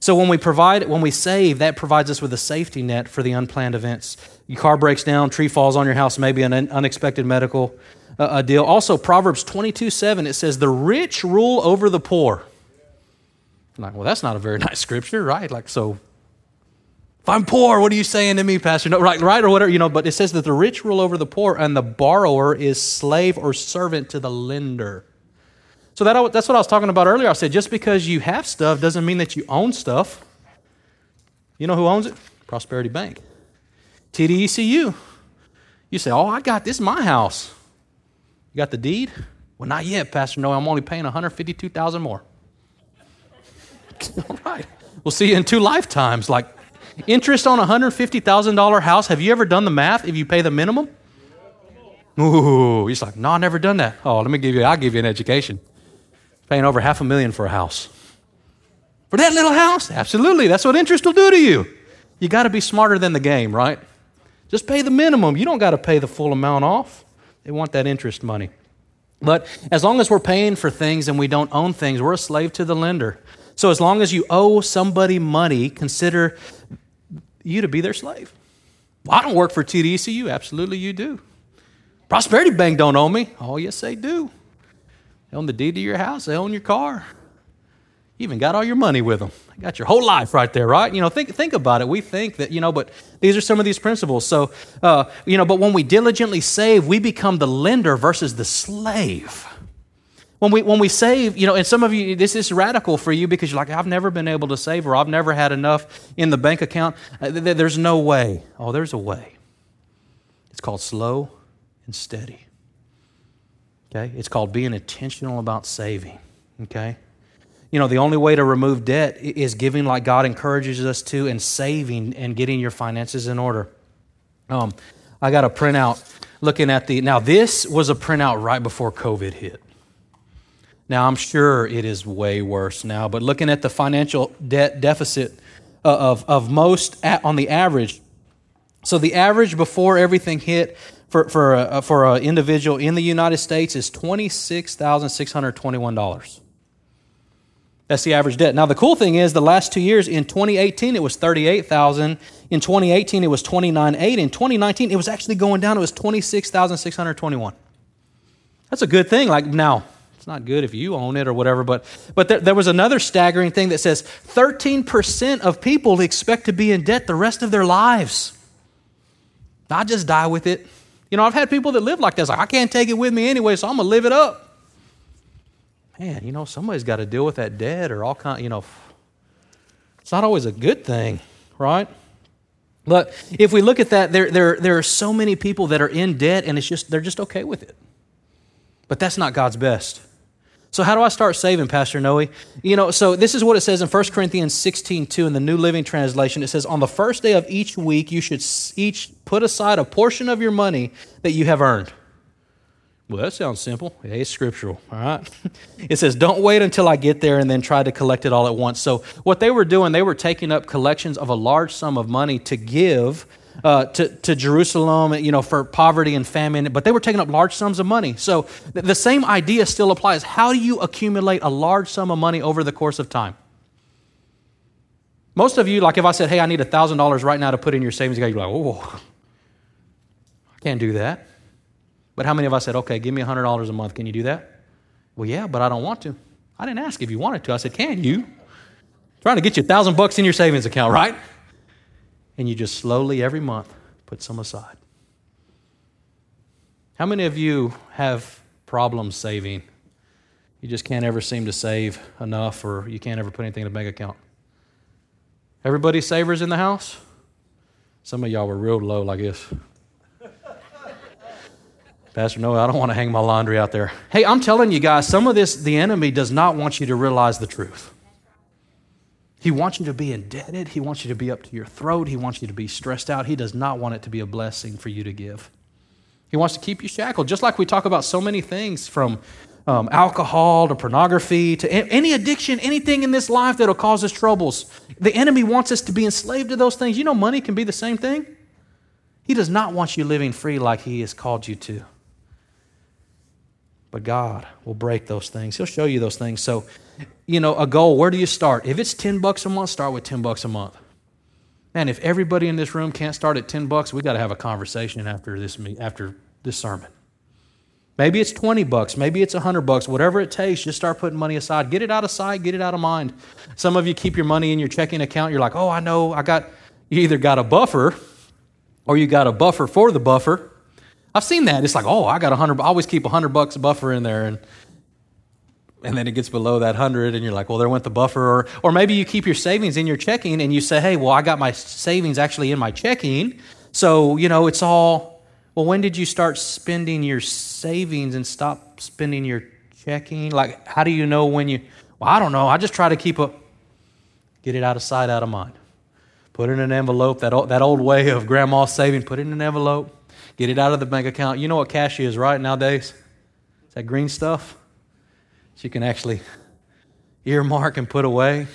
So when we save, that provides us with a safety net for the unplanned events. Your car breaks down, tree falls on your house, maybe an unexpected medical deal. Also, Proverbs 22:7, it says, the rich rule over the poor. Like, well, that's not a very nice scripture, right? Like, so if I'm poor, what are you saying to me, Pastor? No, right, or whatever, you know, but it says that the rich rule over the poor and the borrower is slave or servant to the lender. So that's what I was talking about earlier. I said, just because you have stuff doesn't mean that you own stuff. You know who owns it? Prosperity Bank. TDECU. You say, oh, I got this, my house. You got the deed? Well, not yet, Pastor. No, I'm only paying $152,000 more. All right. We'll see you in 2 lifetimes. Like, interest on a $150,000 house. Have you ever done the math if you pay the minimum? Ooh, he's like, no, I've never done that. Oh, I'll give you an education. Paying over $500,000 for a house. For that little house? Absolutely. That's what interest will do to you. You got to be smarter than the game, right? Just pay the minimum. You don't got to pay the full amount off. They want that interest money. But as long as we're paying for things and we don't own things, we're a slave to the lender. So as long as you owe somebody money, consider you to be their slave. Well, I don't work for TDECU. Absolutely, you do. Prosperity Bank don't own me. Oh, yes, they do. They own the deed to your house. They own your car. You even got all your money with them. I got your whole life right there, right? You know, think about it. We think that, you know, but these are some of these principles. So, you know, but when we diligently save, we become the lender versus the slave. When we save, you know, and some of you, this is radical for you because you're like, I've never been able to save, or I've never had enough in the bank account. There's no way. Oh, there's a way. It's called slow and steady. Okay? It's called being intentional about saving. Okay? You know, the only way to remove debt is giving like God encourages us to, and saving and getting your finances in order. I got a printout looking at now this was a printout right before COVID hit. Now, I'm sure it is way worse now, but looking at the financial debt deficit of most on the average. So the average before everything hit for an individual in the United States is $26,621. That's the average debt. Now, the cool thing is the last 2 years, in 2018, it was $38,000. In 2018, it was $29,800. In 2019, it was actually going down. It was $26,621. That's a good thing. Like, now, not good if you own it or whatever, but there was another staggering thing that says 13% of people expect to be in debt the rest of their lives. Not just die with it. You know, I've had people that live like this. Like, I can't take it with me anyway, so I'm going to live it up. Man, you know, somebody's got to deal with that debt or all kind. You know, it's not always a good thing, right? But if we look at that, there are so many people that are in debt, and it's just they're just okay with it. But that's not God's best. So how do I start saving, Pastor Noe? You know, so this is what it says in 1 Corinthians 16, 2 in the New Living Translation. It says, on the first day of each week, you should each put aside a portion of your money that you have earned. Well, that sounds simple. Yeah, it's scriptural, all right? It says, don't wait until I get there and then try to collect it all at once. So what they were doing, they were taking up collections of a large sum of money to give to Jerusalem, you know, for poverty and famine, but they were taking up large sums of money. So the same idea still applies. How do you accumulate a large sum of money over the course of time? Most of you, like if I said, hey, I need $1,000 right now to put in your savings account, you're like, oh, I can't do that. But how many of us said, okay, give me $100 a month. Can you do that? Well, yeah, but I don't want to. I didn't ask if you wanted to. I said, can you? I'm trying to get you $1,000 in your savings account, right? And you just slowly, every month, put some aside. How many of you have problems saving? You just can't ever seem to save enough, or you can't ever put anything in a bank account. Everybody savers in the house? Some of y'all were real low like this. Pastor Noah, I don't want to hang my laundry out there. Hey, I'm telling you guys, some of this, the enemy does not want you to realize the truth. He wants you to be indebted. He wants you to be up to your throat. He wants you to be stressed out. He does not want it to be a blessing for you to give. He wants to keep you shackled, just like we talk about so many things, from alcohol to pornography to any addiction, anything in this life that will cause us troubles. The enemy wants us to be enslaved to those things. You know, money can be the same thing. He does not want you living free like he has called you to. But God will break those things. He'll show you those things. So, you know, a goal, where do you start? If it's $10 a month, start with $10 a month. Man, if everybody in this room can't start at $10, we got to have a conversation after this sermon. Maybe it's $20, maybe it's $100, whatever it takes, just start putting money aside. Get it out of sight, get it out of mind. Some of you keep your money in your checking account. You're like, oh, I know, you either got a buffer or you got a buffer for the buffer. I've seen that. It's like, oh, I got $100. I always keep $100 buffer in there. And then it gets below that 100 and you're like, well, there went the buffer. Or maybe you keep your savings in your checking and you say, hey, well, I got my savings actually in my checking. So, it's all, well, when did you start spending your savings and stop spending your checking? Like, how do you know when you, well, I don't know. I just try to get it out of sight, out of mind. Put it in an envelope, that old way of grandma saving, put it in an envelope, get it out of the bank account. You know what cash is, right, nowadays? It's that green stuff that you can actually earmark and put away.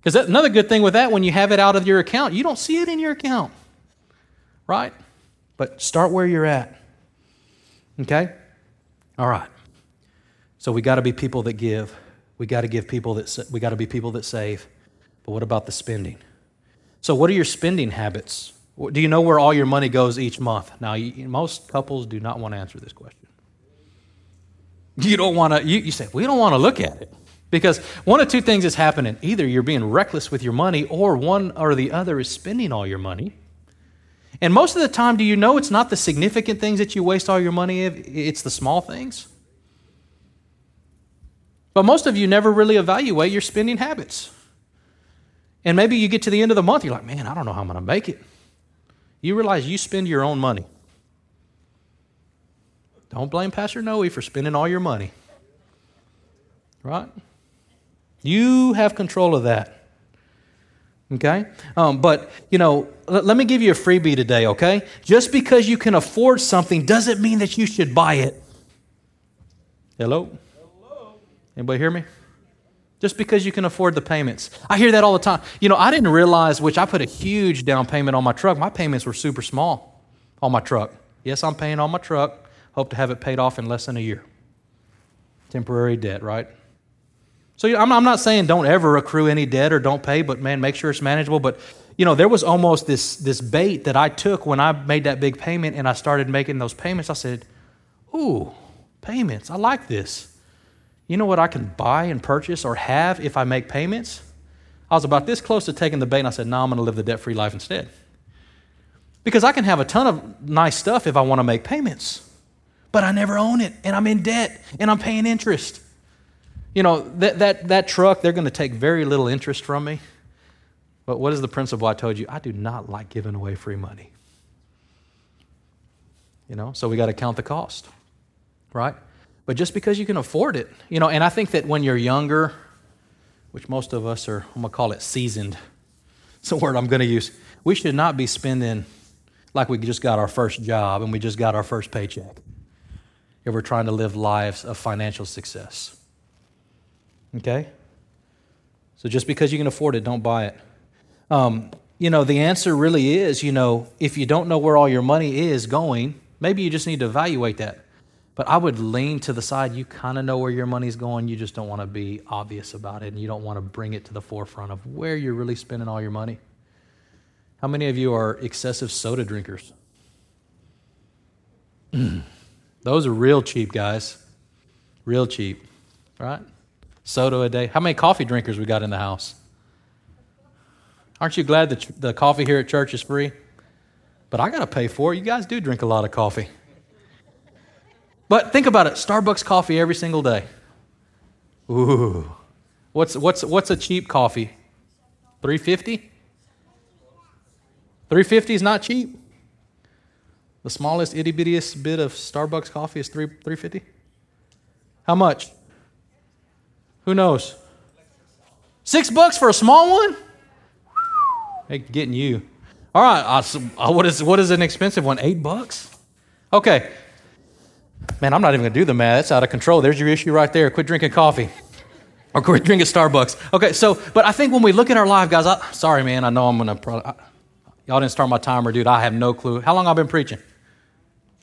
Because another good thing with that, when you have it out of your account, you don't see it in your account, right? But start where you're at, okay? All right. So we got to be people that give. We got to be people that save. But what about the spending? So what are your spending habits? Do you know where all your money goes each month? Now, most couples do not want to answer this question. You don't want to, you say, we don't want to look at it. Because one of two things is happening. Either you're being reckless with your money, or one or the other is spending all your money. And most of the time, do you know it's not the significant things that you waste all your money in? It's the small things. But most of you never really evaluate your spending habits. And maybe you get to the end of the month, you're like, man, I don't know how I'm going to make it. You realize you spend your own money. Don't blame Pastor Noe for spending all your money. Right? You have control of that. Okay? But, let me give you a freebie today, okay? Just because you can afford something doesn't mean that you should buy it. Hello? Hello? Anybody hear me? Just because you can afford the payments. I hear that all the time. I didn't realize, which I put a huge down payment on my truck. My payments were super small on my truck. Yes, I'm paying on my truck. Hope to have it paid off in less than a year. Temporary debt, right? So I'm not saying don't ever accrue any debt or don't pay, but man, make sure it's manageable. But, there was almost this bait that I took when I made that big payment and I started making those payments. I said, ooh, payments, I like this. You know what I can buy and purchase or have if I make payments? I was about this close to taking the bait, and I said, no, I'm going to live the debt-free life instead. Because I can have a ton of nice stuff if I want to make payments, but I never own it, and I'm in debt, and I'm paying interest. That truck, they're going to take very little interest from me. But what is the principle I told you? I do not like giving away free money. So we got to count the cost, right? But just because you can afford it, and I think that when you're younger, which most of us are, I'm going to call it seasoned. It's a word I'm going to use. We should not be spending like we just got our first job and we just got our first paycheck. If we're trying to live lives of financial success. Okay? So just because you can afford it, don't buy it. The answer really is, if you don't know where all your money is going, maybe you just need to evaluate that. But I would lean to the side. You kind of know where your money's going. You just don't want to be obvious about it, and you don't want to bring it to the forefront of where you're really spending all your money. How many of you are excessive soda drinkers? Those are real cheap, guys. Real cheap, right? Soda a day. How many coffee drinkers we got in the house? Aren't you glad that the coffee here at church is free? But I got to pay for it. You guys do drink a lot of coffee. But think about it, Starbucks coffee every single day. Ooh. What's a cheap coffee? $3.50? $3.50 is not cheap. The smallest itty bittiest bit of Starbucks coffee is $3.50? How much? Who knows? $6 for a small one? They're getting you. All right, what is an expensive one? $8? Okay. Man, I'm not even going to do the math. It's out of control. There's your issue right there. Quit drinking coffee or quit drinking Starbucks. Okay, but I think when we look at our life, guys, sorry, man, I know I'm going to y'all didn't start my timer, dude. I have no clue. How long I've been preaching?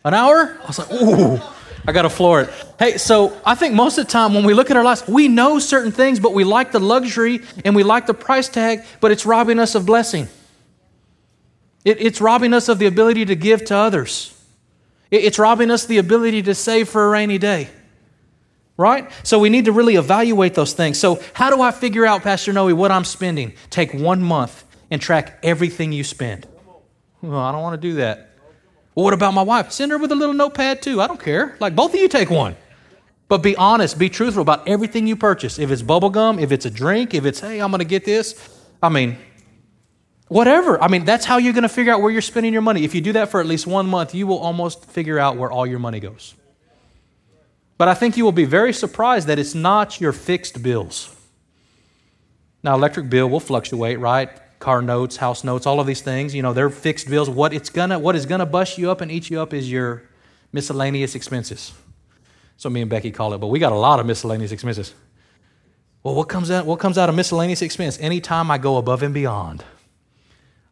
An hour? I was like, ooh, I got to floor it. Hey, so I think most of the time when we look at our lives, we know certain things, but we like the luxury and we like the price tag, but it's robbing us of blessing. It's robbing us of the ability to give to others. It's robbing us the ability to save for a rainy day, right? So we need to really evaluate those things. So how do I figure out, Pastor Noe, what I'm spending? Take 1 month and track everything you spend. Well, I don't want to do that. Well, what about my wife? Send her with a little notepad too. I don't care. Like, both of you take one. But be honest, be truthful about everything you purchase. If it's bubble gum, if it's a drink, if it's, hey, I'm going to get this. I mean, whatever. I mean, that's how you're going to figure out where you're spending your money. If you do that for at least 1 month, you will almost figure out where all your money goes. But I think you will be very surprised that it's not your fixed bills. Now, electric bill will fluctuate, right? Car notes, house notes, all of these things, you know, they're fixed bills. What is gonna bust you up and eat you up is your miscellaneous expenses. So me and Becky call it, but we got a lot of miscellaneous expenses. Well, what comes out of miscellaneous expense? Anytime I go above and beyond.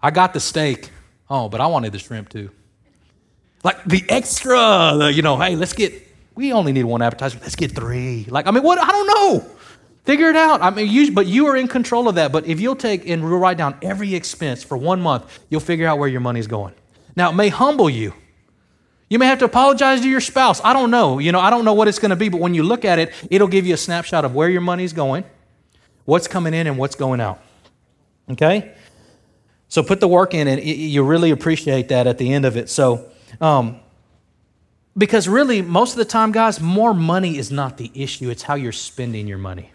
I got the steak. Oh, but I wanted the shrimp too. Like the extra, hey, we only need one appetizer. Let's get 3. I don't know. Figure it out. But you are in control of that. But if you'll take and we'll write down every expense for 1 month, you'll figure out where your money's going. Now, it may humble you. You may have to apologize to your spouse. I don't know. I don't know what it's going to be. But when you look at it, it'll give you a snapshot of where your money's going, what's coming in and what's going out. Okay? So put the work in, and you really appreciate that at the end of it. So, because really, most of the time, guys, more money is not the issue. It's how you're spending your money.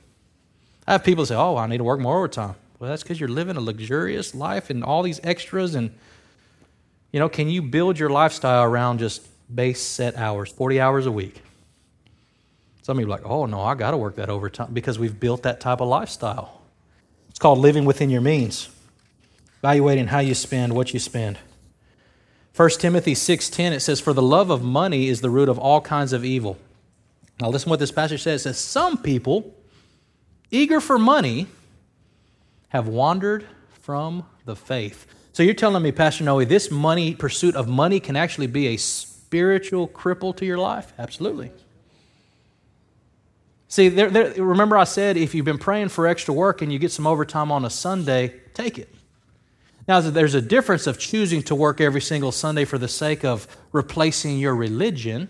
I have people say, oh, I need to work more overtime. Well, that's because you're living a luxurious life and all these extras. And, can you build your lifestyle around just base set hours, 40 hours a week? Some people are like, oh, no, I got to work that overtime because we've built that type of lifestyle. It's called living within your means, evaluating how you spend, what you spend. 1 Timothy 6:10, it says, for the love of money is the root of all kinds of evil. Now listen to what this passage says. It says, some people, eager for money, have wandered from the faith. So you're telling me, Pastor Noe, this pursuit of money can actually be a spiritual cripple to your life? Absolutely. See, remember I said, if you've been praying for extra work and you get some overtime on a Sunday, take it. Now, there's a difference of choosing to work every single Sunday for the sake of replacing your religion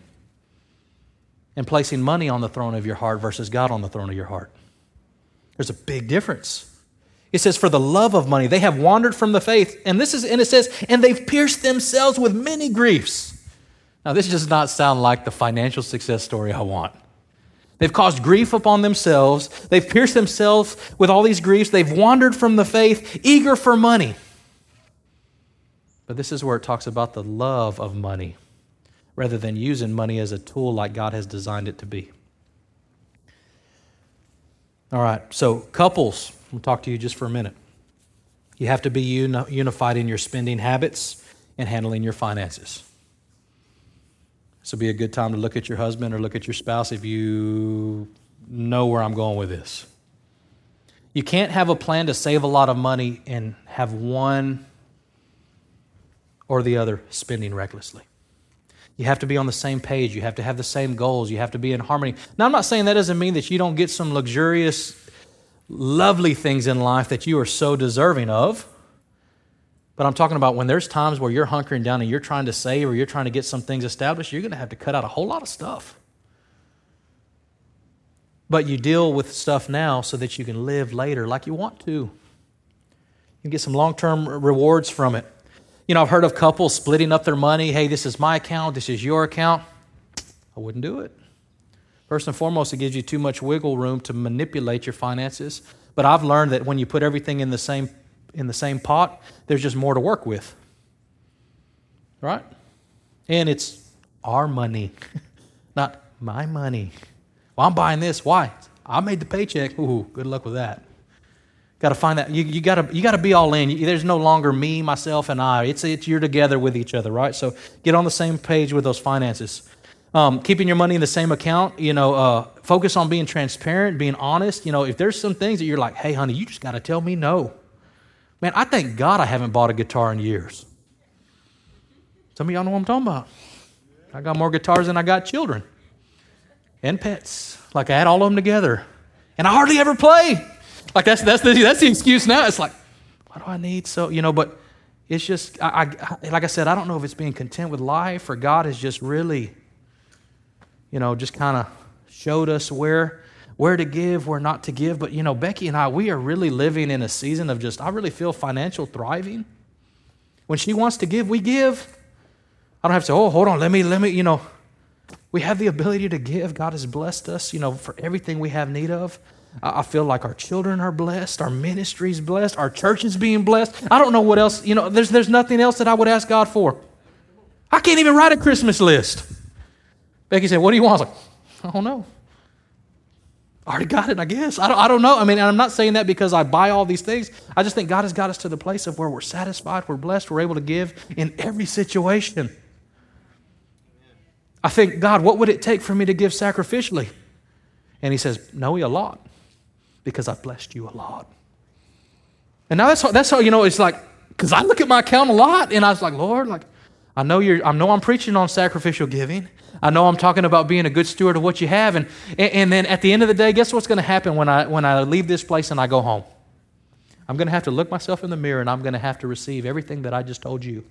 and placing money on the throne of your heart versus God on the throne of your heart. There's a big difference. It says, for the love of money, they have wandered from the faith. And it says, and they've pierced themselves with many griefs. Now, this does not sound like the financial success story I want. They've caused grief upon themselves. They've pierced themselves with all these griefs. They've wandered from the faith, eager for money. But this is where it talks about the love of money rather than using money as a tool like God has designed it to be. All right, so couples, we'll talk to you just for a minute. You have to be unified in your spending habits and handling your finances. This will be a good time to look at your husband or look at your spouse if you know where I'm going with this. You can't have a plan to save a lot of money and have one or the other spending recklessly. You have to be on the same page. You have to have the same goals. You have to be in harmony. Now, I'm not saying that doesn't mean that you don't get some luxurious, lovely things in life that you are so deserving of. But I'm talking about when there's times where you're hunkering down and you're trying to save or you're trying to get some things established, you're going to have to cut out a whole lot of stuff. But you deal with stuff now so that you can live later like you want to. You can get some long-term rewards from it. I've heard of couples splitting up their money. Hey, this is my account. This is your account. I wouldn't do it. First and foremost, it gives you too much wiggle room to manipulate your finances. But I've learned that when you put everything in the same pot, there's just more to work with. Right? And it's our money, not my money. Well, I'm buying this. Why? I made the paycheck. Ooh, good luck with that. Got to find that. You got to be all in. There's no longer me, myself, and I. It's you're together with each other, right? So get on the same page with those finances. Keeping your money in the same account, focus on being transparent, being honest. If there's some things that you're like, hey, honey, you just got to tell me no. Man, I thank God I haven't bought a guitar in years. Some of y'all know what I'm talking about. I got more guitars than I got children and pets. Like I had all of them together, and I hardly ever play. Like that's the excuse now. It's like, why do I need so, but It's just, like I said, I don't know if it's being content with life or God has just really, just kind of showed us where to give, where not to give. But, Becky and I, we are really living in a season of just, I really feel financial thriving. When she wants to give, we give. I don't have to say, oh, hold on, let me, We have the ability to give. God has blessed us, for everything we have need of. I feel like our children are blessed, our ministry's blessed, our church is being blessed. I don't know what else, there's nothing else that I would ask God for. I can't even write a Christmas list. Becky said, what do you want? I was like, I don't know. I already got it, I guess. I don't know. I mean, and I'm not saying that because I buy all these things. I just think God has got us to the place of where we're satisfied, we're blessed, we're able to give in every situation. I think, God, what would it take for me to give sacrificially? And he says, no, a lot, because I blessed you a lot. And now that's how it's like, because I look at my account a lot, and I was like, Lord, I know I'm preaching on sacrificial giving. I know I'm talking about being a good steward of what you have. And then at the end of the day, guess what's going to happen when I leave this place and I go home? I'm going to have to look myself in the mirror, and I'm going to have to receive everything that I just told you.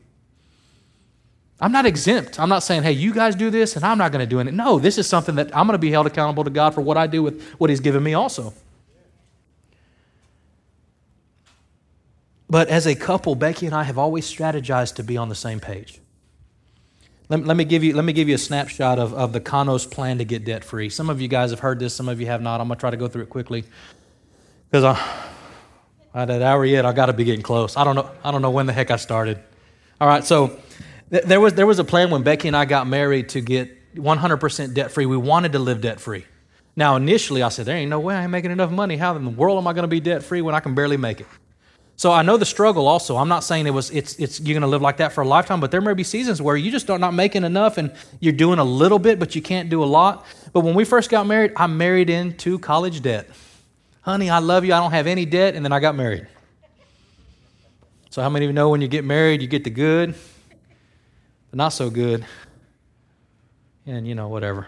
I'm not exempt. I'm not saying, hey, you guys do this, and I'm not going to do it. No, this is something that I'm going to be held accountable to God for what I do with what he's given me also. But as a couple, Becky and I have always strategized to be on the same page. Let me give you a snapshot of the Kanos plan to get debt-free. Some of you guys have heard this. Some of you have not. I'm going to try to go through it quickly because at that hour yet, I got to be getting close. I don't know when the heck I started. All right, so there was a plan when Becky and I got married to get 100% debt-free. We wanted to live debt-free. Now, initially, I said, there ain't no way I ain't making enough money. How in the world am I going to be debt-free when I can barely make it? So I know the struggle also. I'm not saying it's you're going to live like that for a lifetime, but there may be seasons where you just are not making enough and you're doing a little bit, but you can't do a lot. But when we first got married, I married into college debt. Honey, I love you. I don't have any debt. And then I got married. So how many of you know when you get married, you get the good, but not so good. And whatever.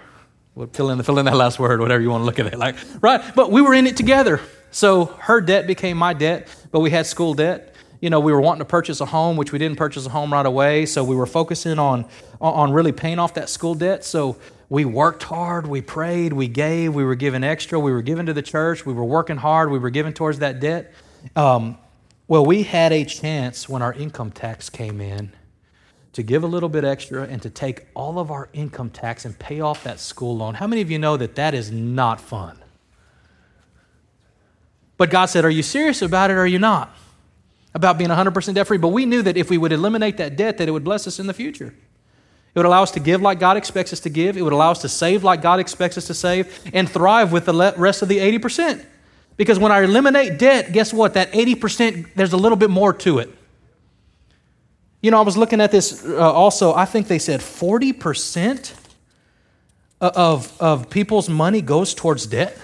Fill in that last word, whatever you want to look at it like, right? But we were in it together. So her debt became my debt, but we had school debt. We were wanting to purchase a home, which we didn't purchase a home right away. So we were focusing on really paying off that school debt. So we worked hard, we prayed, we gave, we were given extra, we were given to the church, we were working hard, we were given towards that debt. We had a chance when our income tax came in to give a little bit extra and to take all of our income tax and pay off that school loan. How many of you know that is not fun? But God said, are you serious about it or are you not? About being 100% debt-free. But we knew that if we would eliminate that debt, that it would bless us in the future. It would allow us to give like God expects us to give. It would allow us to save like God expects us to save and thrive with the rest of the 80%. Because when I eliminate debt, guess what? That 80%, there's a little bit more to it. I was looking at this also. I think they said 40% of people's money goes towards debt.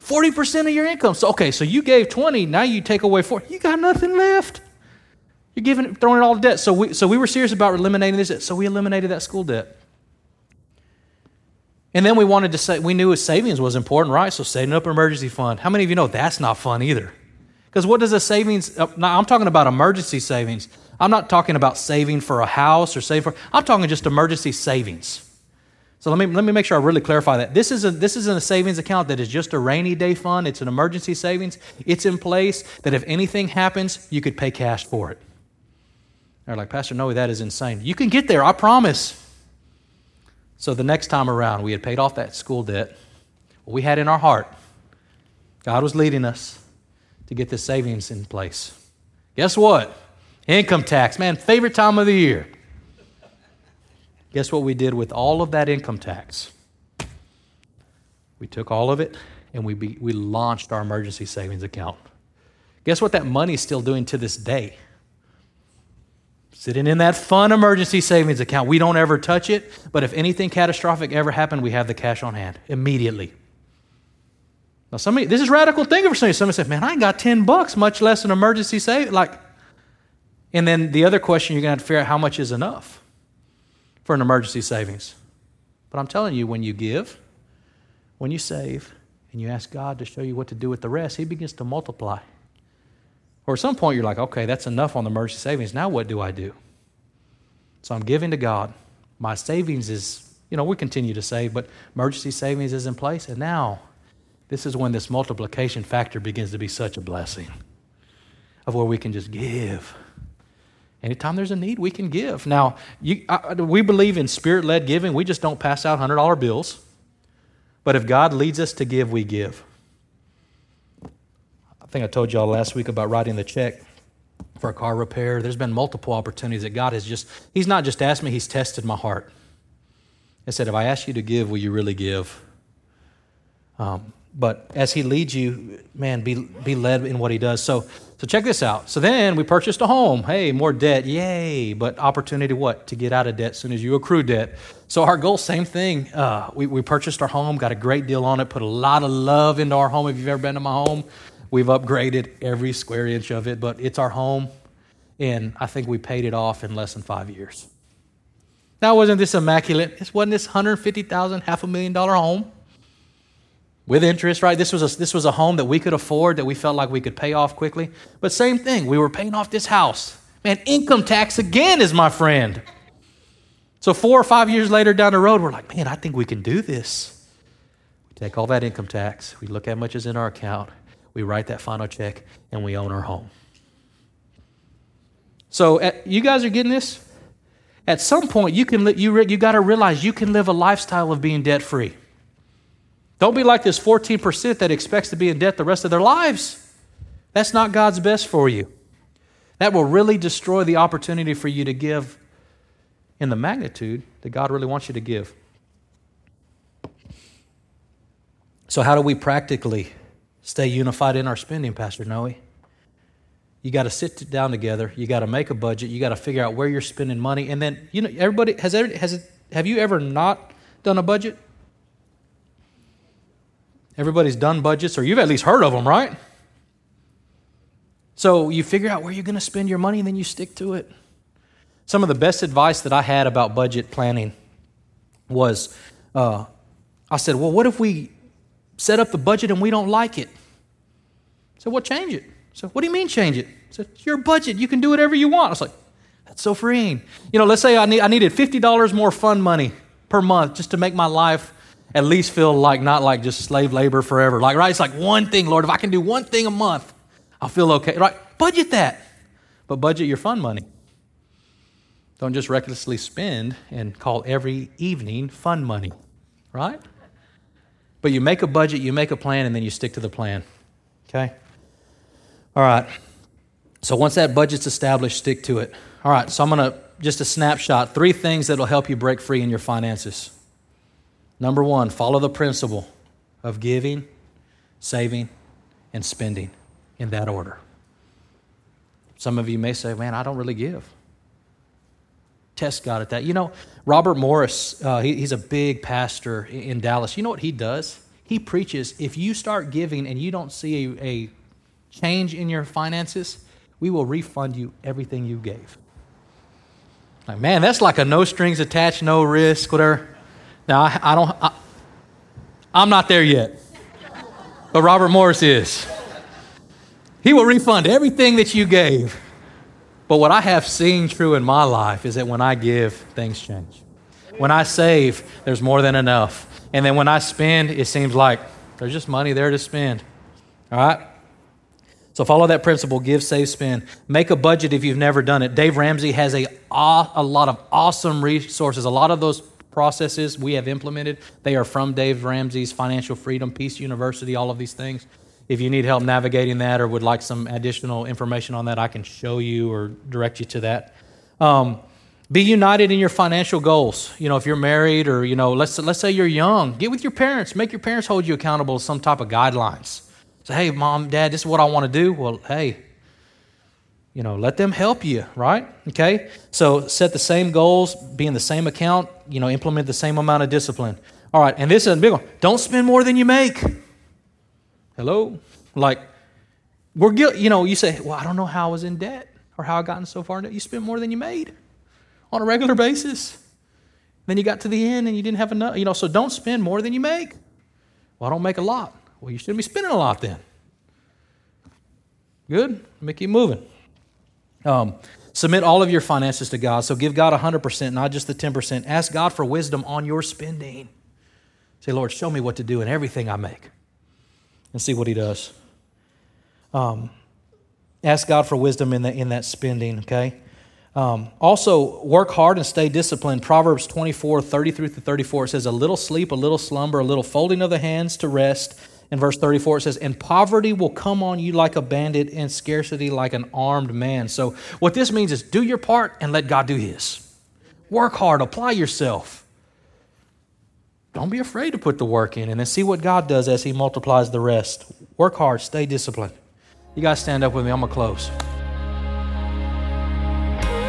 40% of your income. So you gave 20, now you take away 40. You got nothing left. You're throwing it all to debt. So we were serious about eliminating this debt. So we eliminated that school debt. And then we wanted to say, we knew savings was important, right? So setting up an emergency fund. How many of you know that's not fun either? Because what does a savings, now I'm talking about emergency savings. I'm not talking about saving for a house or I'm talking just emergency savings. So let me make sure I really clarify that. This isn't a savings account that is just a rainy day fund. It's an emergency savings. It's in place that if anything happens, you could pay cash for it. They're like, Pastor Noe, that is insane. You can get there, I promise. So the next time around, we had paid off that school debt. What we had in our heart, God was leading us to get the savings in place. Guess what? Income tax, man, favorite time of the year. Guess what we did with all of that income tax? We took all of it and we launched our emergency savings account. Guess what that money's still doing to this day? Sitting in that fun emergency savings account. We don't ever touch it, but if anything catastrophic ever happened, we have the cash on hand immediately. Now somebody, this is a radical thing for somebody. Somebody said, man, I ain't got $10, much less an emergency savings. And then the other question you're going to have to figure out, how much is enough for an emergency savings? But I'm telling you, when you give, when you save, and you ask God to show you what to do with the rest, he begins to multiply. Or at some point you're like, okay, that's enough on the emergency savings. Now what do I do? So I'm giving to God. My savings is, we continue to save, but emergency savings is in place. And now this is when this multiplication factor begins to be such a blessing of where we can just give. Anytime there's a need, we can give. Now, we believe in spirit-led giving. We just don't pass out $100 bills. But if God leads us to give, we give. I think I told you all last week about writing the check for a car repair. There's been multiple opportunities that God has he's not just asked me, he's tested my heart. I said, if I ask you to give, will you really give? But as he leads you, man, be led in what he does. So check this out. So then we purchased a home. Hey, more debt. Yay. But opportunity what? To get out of debt as soon as you accrue debt. So our goal, same thing. We purchased our home, got a great deal on it, put a lot of love into our home. If you've ever been to my home, we've upgraded every square inch of it, but it's our home. And I think we paid it off in less than 5 years. Now, wasn't this immaculate? This wasn't this $150,000, $500,000 home. With interest, right? This was a home that we could afford, that we felt like we could pay off quickly. But same thing, we were paying off this house. Man, income tax again is my friend. So 4 or 5 years later down the road, we're like, man, I think we can do this. We take all that income tax, we look how much is in our account, we write that final check, and we own our home. So you guys are getting this? At some point, you got to realize you can live a lifestyle of being debt-free. Don't be like this 14% that expects to be in debt the rest of their lives. That's not God's best for you. That will really destroy the opportunity for you to give in the magnitude that God really wants you to give. So how do we practically stay unified in our spending, Pastor Noe? You got to sit down together. You got to make a budget. You got to figure out where you're spending money. And then, everybody, have you ever not done a budget? Everybody's done budgets, or you've at least heard of them, right? So you figure out where you're going to spend your money, and then you stick to it. Some of the best advice that I had about budget planning was, I said, well, what if we set up the budget and we don't like it? I said, well, change it. I said, what do you mean change it? I said, it's your budget. You can do whatever you want. I was like, that's so freeing. Let's say I needed $50 more fund money per month just to make my life at least feel like not like just slave labor forever. Like, right? It's like one thing, Lord. If I can do one thing a month, I'll feel okay. Right? Budget that. But budget your fun money. Don't just recklessly spend and call every evening fun money. Right? But you make a budget, you make a plan, and then you stick to the plan. Okay? All right. So once that budget's established, stick to it. All right. So I'm going to, just a snapshot, 3 things that will help you break free in your finances. Number 1, follow the principle of giving, saving, and spending in that order. Some of you may say, man, I don't really give. Test God at that. Robert Morris, he's a big pastor in Dallas. You know what he does? He preaches, if you start giving and you don't see a change in your finances, we will refund you everything you gave. Like, man, that's like a no strings attached, no risk, whatever. Now, I'm not there yet, but Robert Morris is. He will refund everything that you gave. But what I have seen true in my life is that when I give, things change. When I save, there's more than enough. And then when I spend, it seems like there's just money there to spend. All right? So follow that principle, give, save, spend. Make a budget if you've never done it. Dave Ramsey has a lot of awesome resources. A lot of those processes we have implemented, they are from Dave Ramsey's Financial Freedom Peace University, all of these things. If you need help navigating that or would like some additional information on that, I can show you or direct you to that. Be united in your financial goals. If you're married or, let's say you're young, get with your parents. Make your parents hold you accountable to some type of guidelines. Say, hey, Mom, Dad, this is what I want to do. Well, hey, let them help you, right? Okay? So set the same goals, be in the same account, implement the same amount of discipline. All right, and this is a big one. Don't spend more than you make. Hello? Like, we're guilty. You say, well, I don't know how I was in debt or how I gotten so far in debt. You spent more than you made on a regular basis. Then you got to the end and you didn't have enough. So don't spend more than you make. Well, I don't make a lot. Well, you shouldn't be spending a lot then. Good? Let me keep moving. Submit all of your finances to God. So give God 100%, not just the 10%. Ask God for wisdom on your spending. Say, Lord, show me what to do in everything I make. And see what he does. Ask God for wisdom in that spending, okay? Also, work hard and stay disciplined. Proverbs 24, 30 through 34, it says, a little sleep, a little slumber, a little folding of the hands to rest. In verse 34, it says, and poverty will come on you like a bandit and scarcity like an armed man. So what this means is do your part and let God do his. Work hard, apply yourself. Don't be afraid to put the work in and then see what God does as he multiplies the rest. Work hard, stay disciplined. You guys stand up with me. I'm going to close.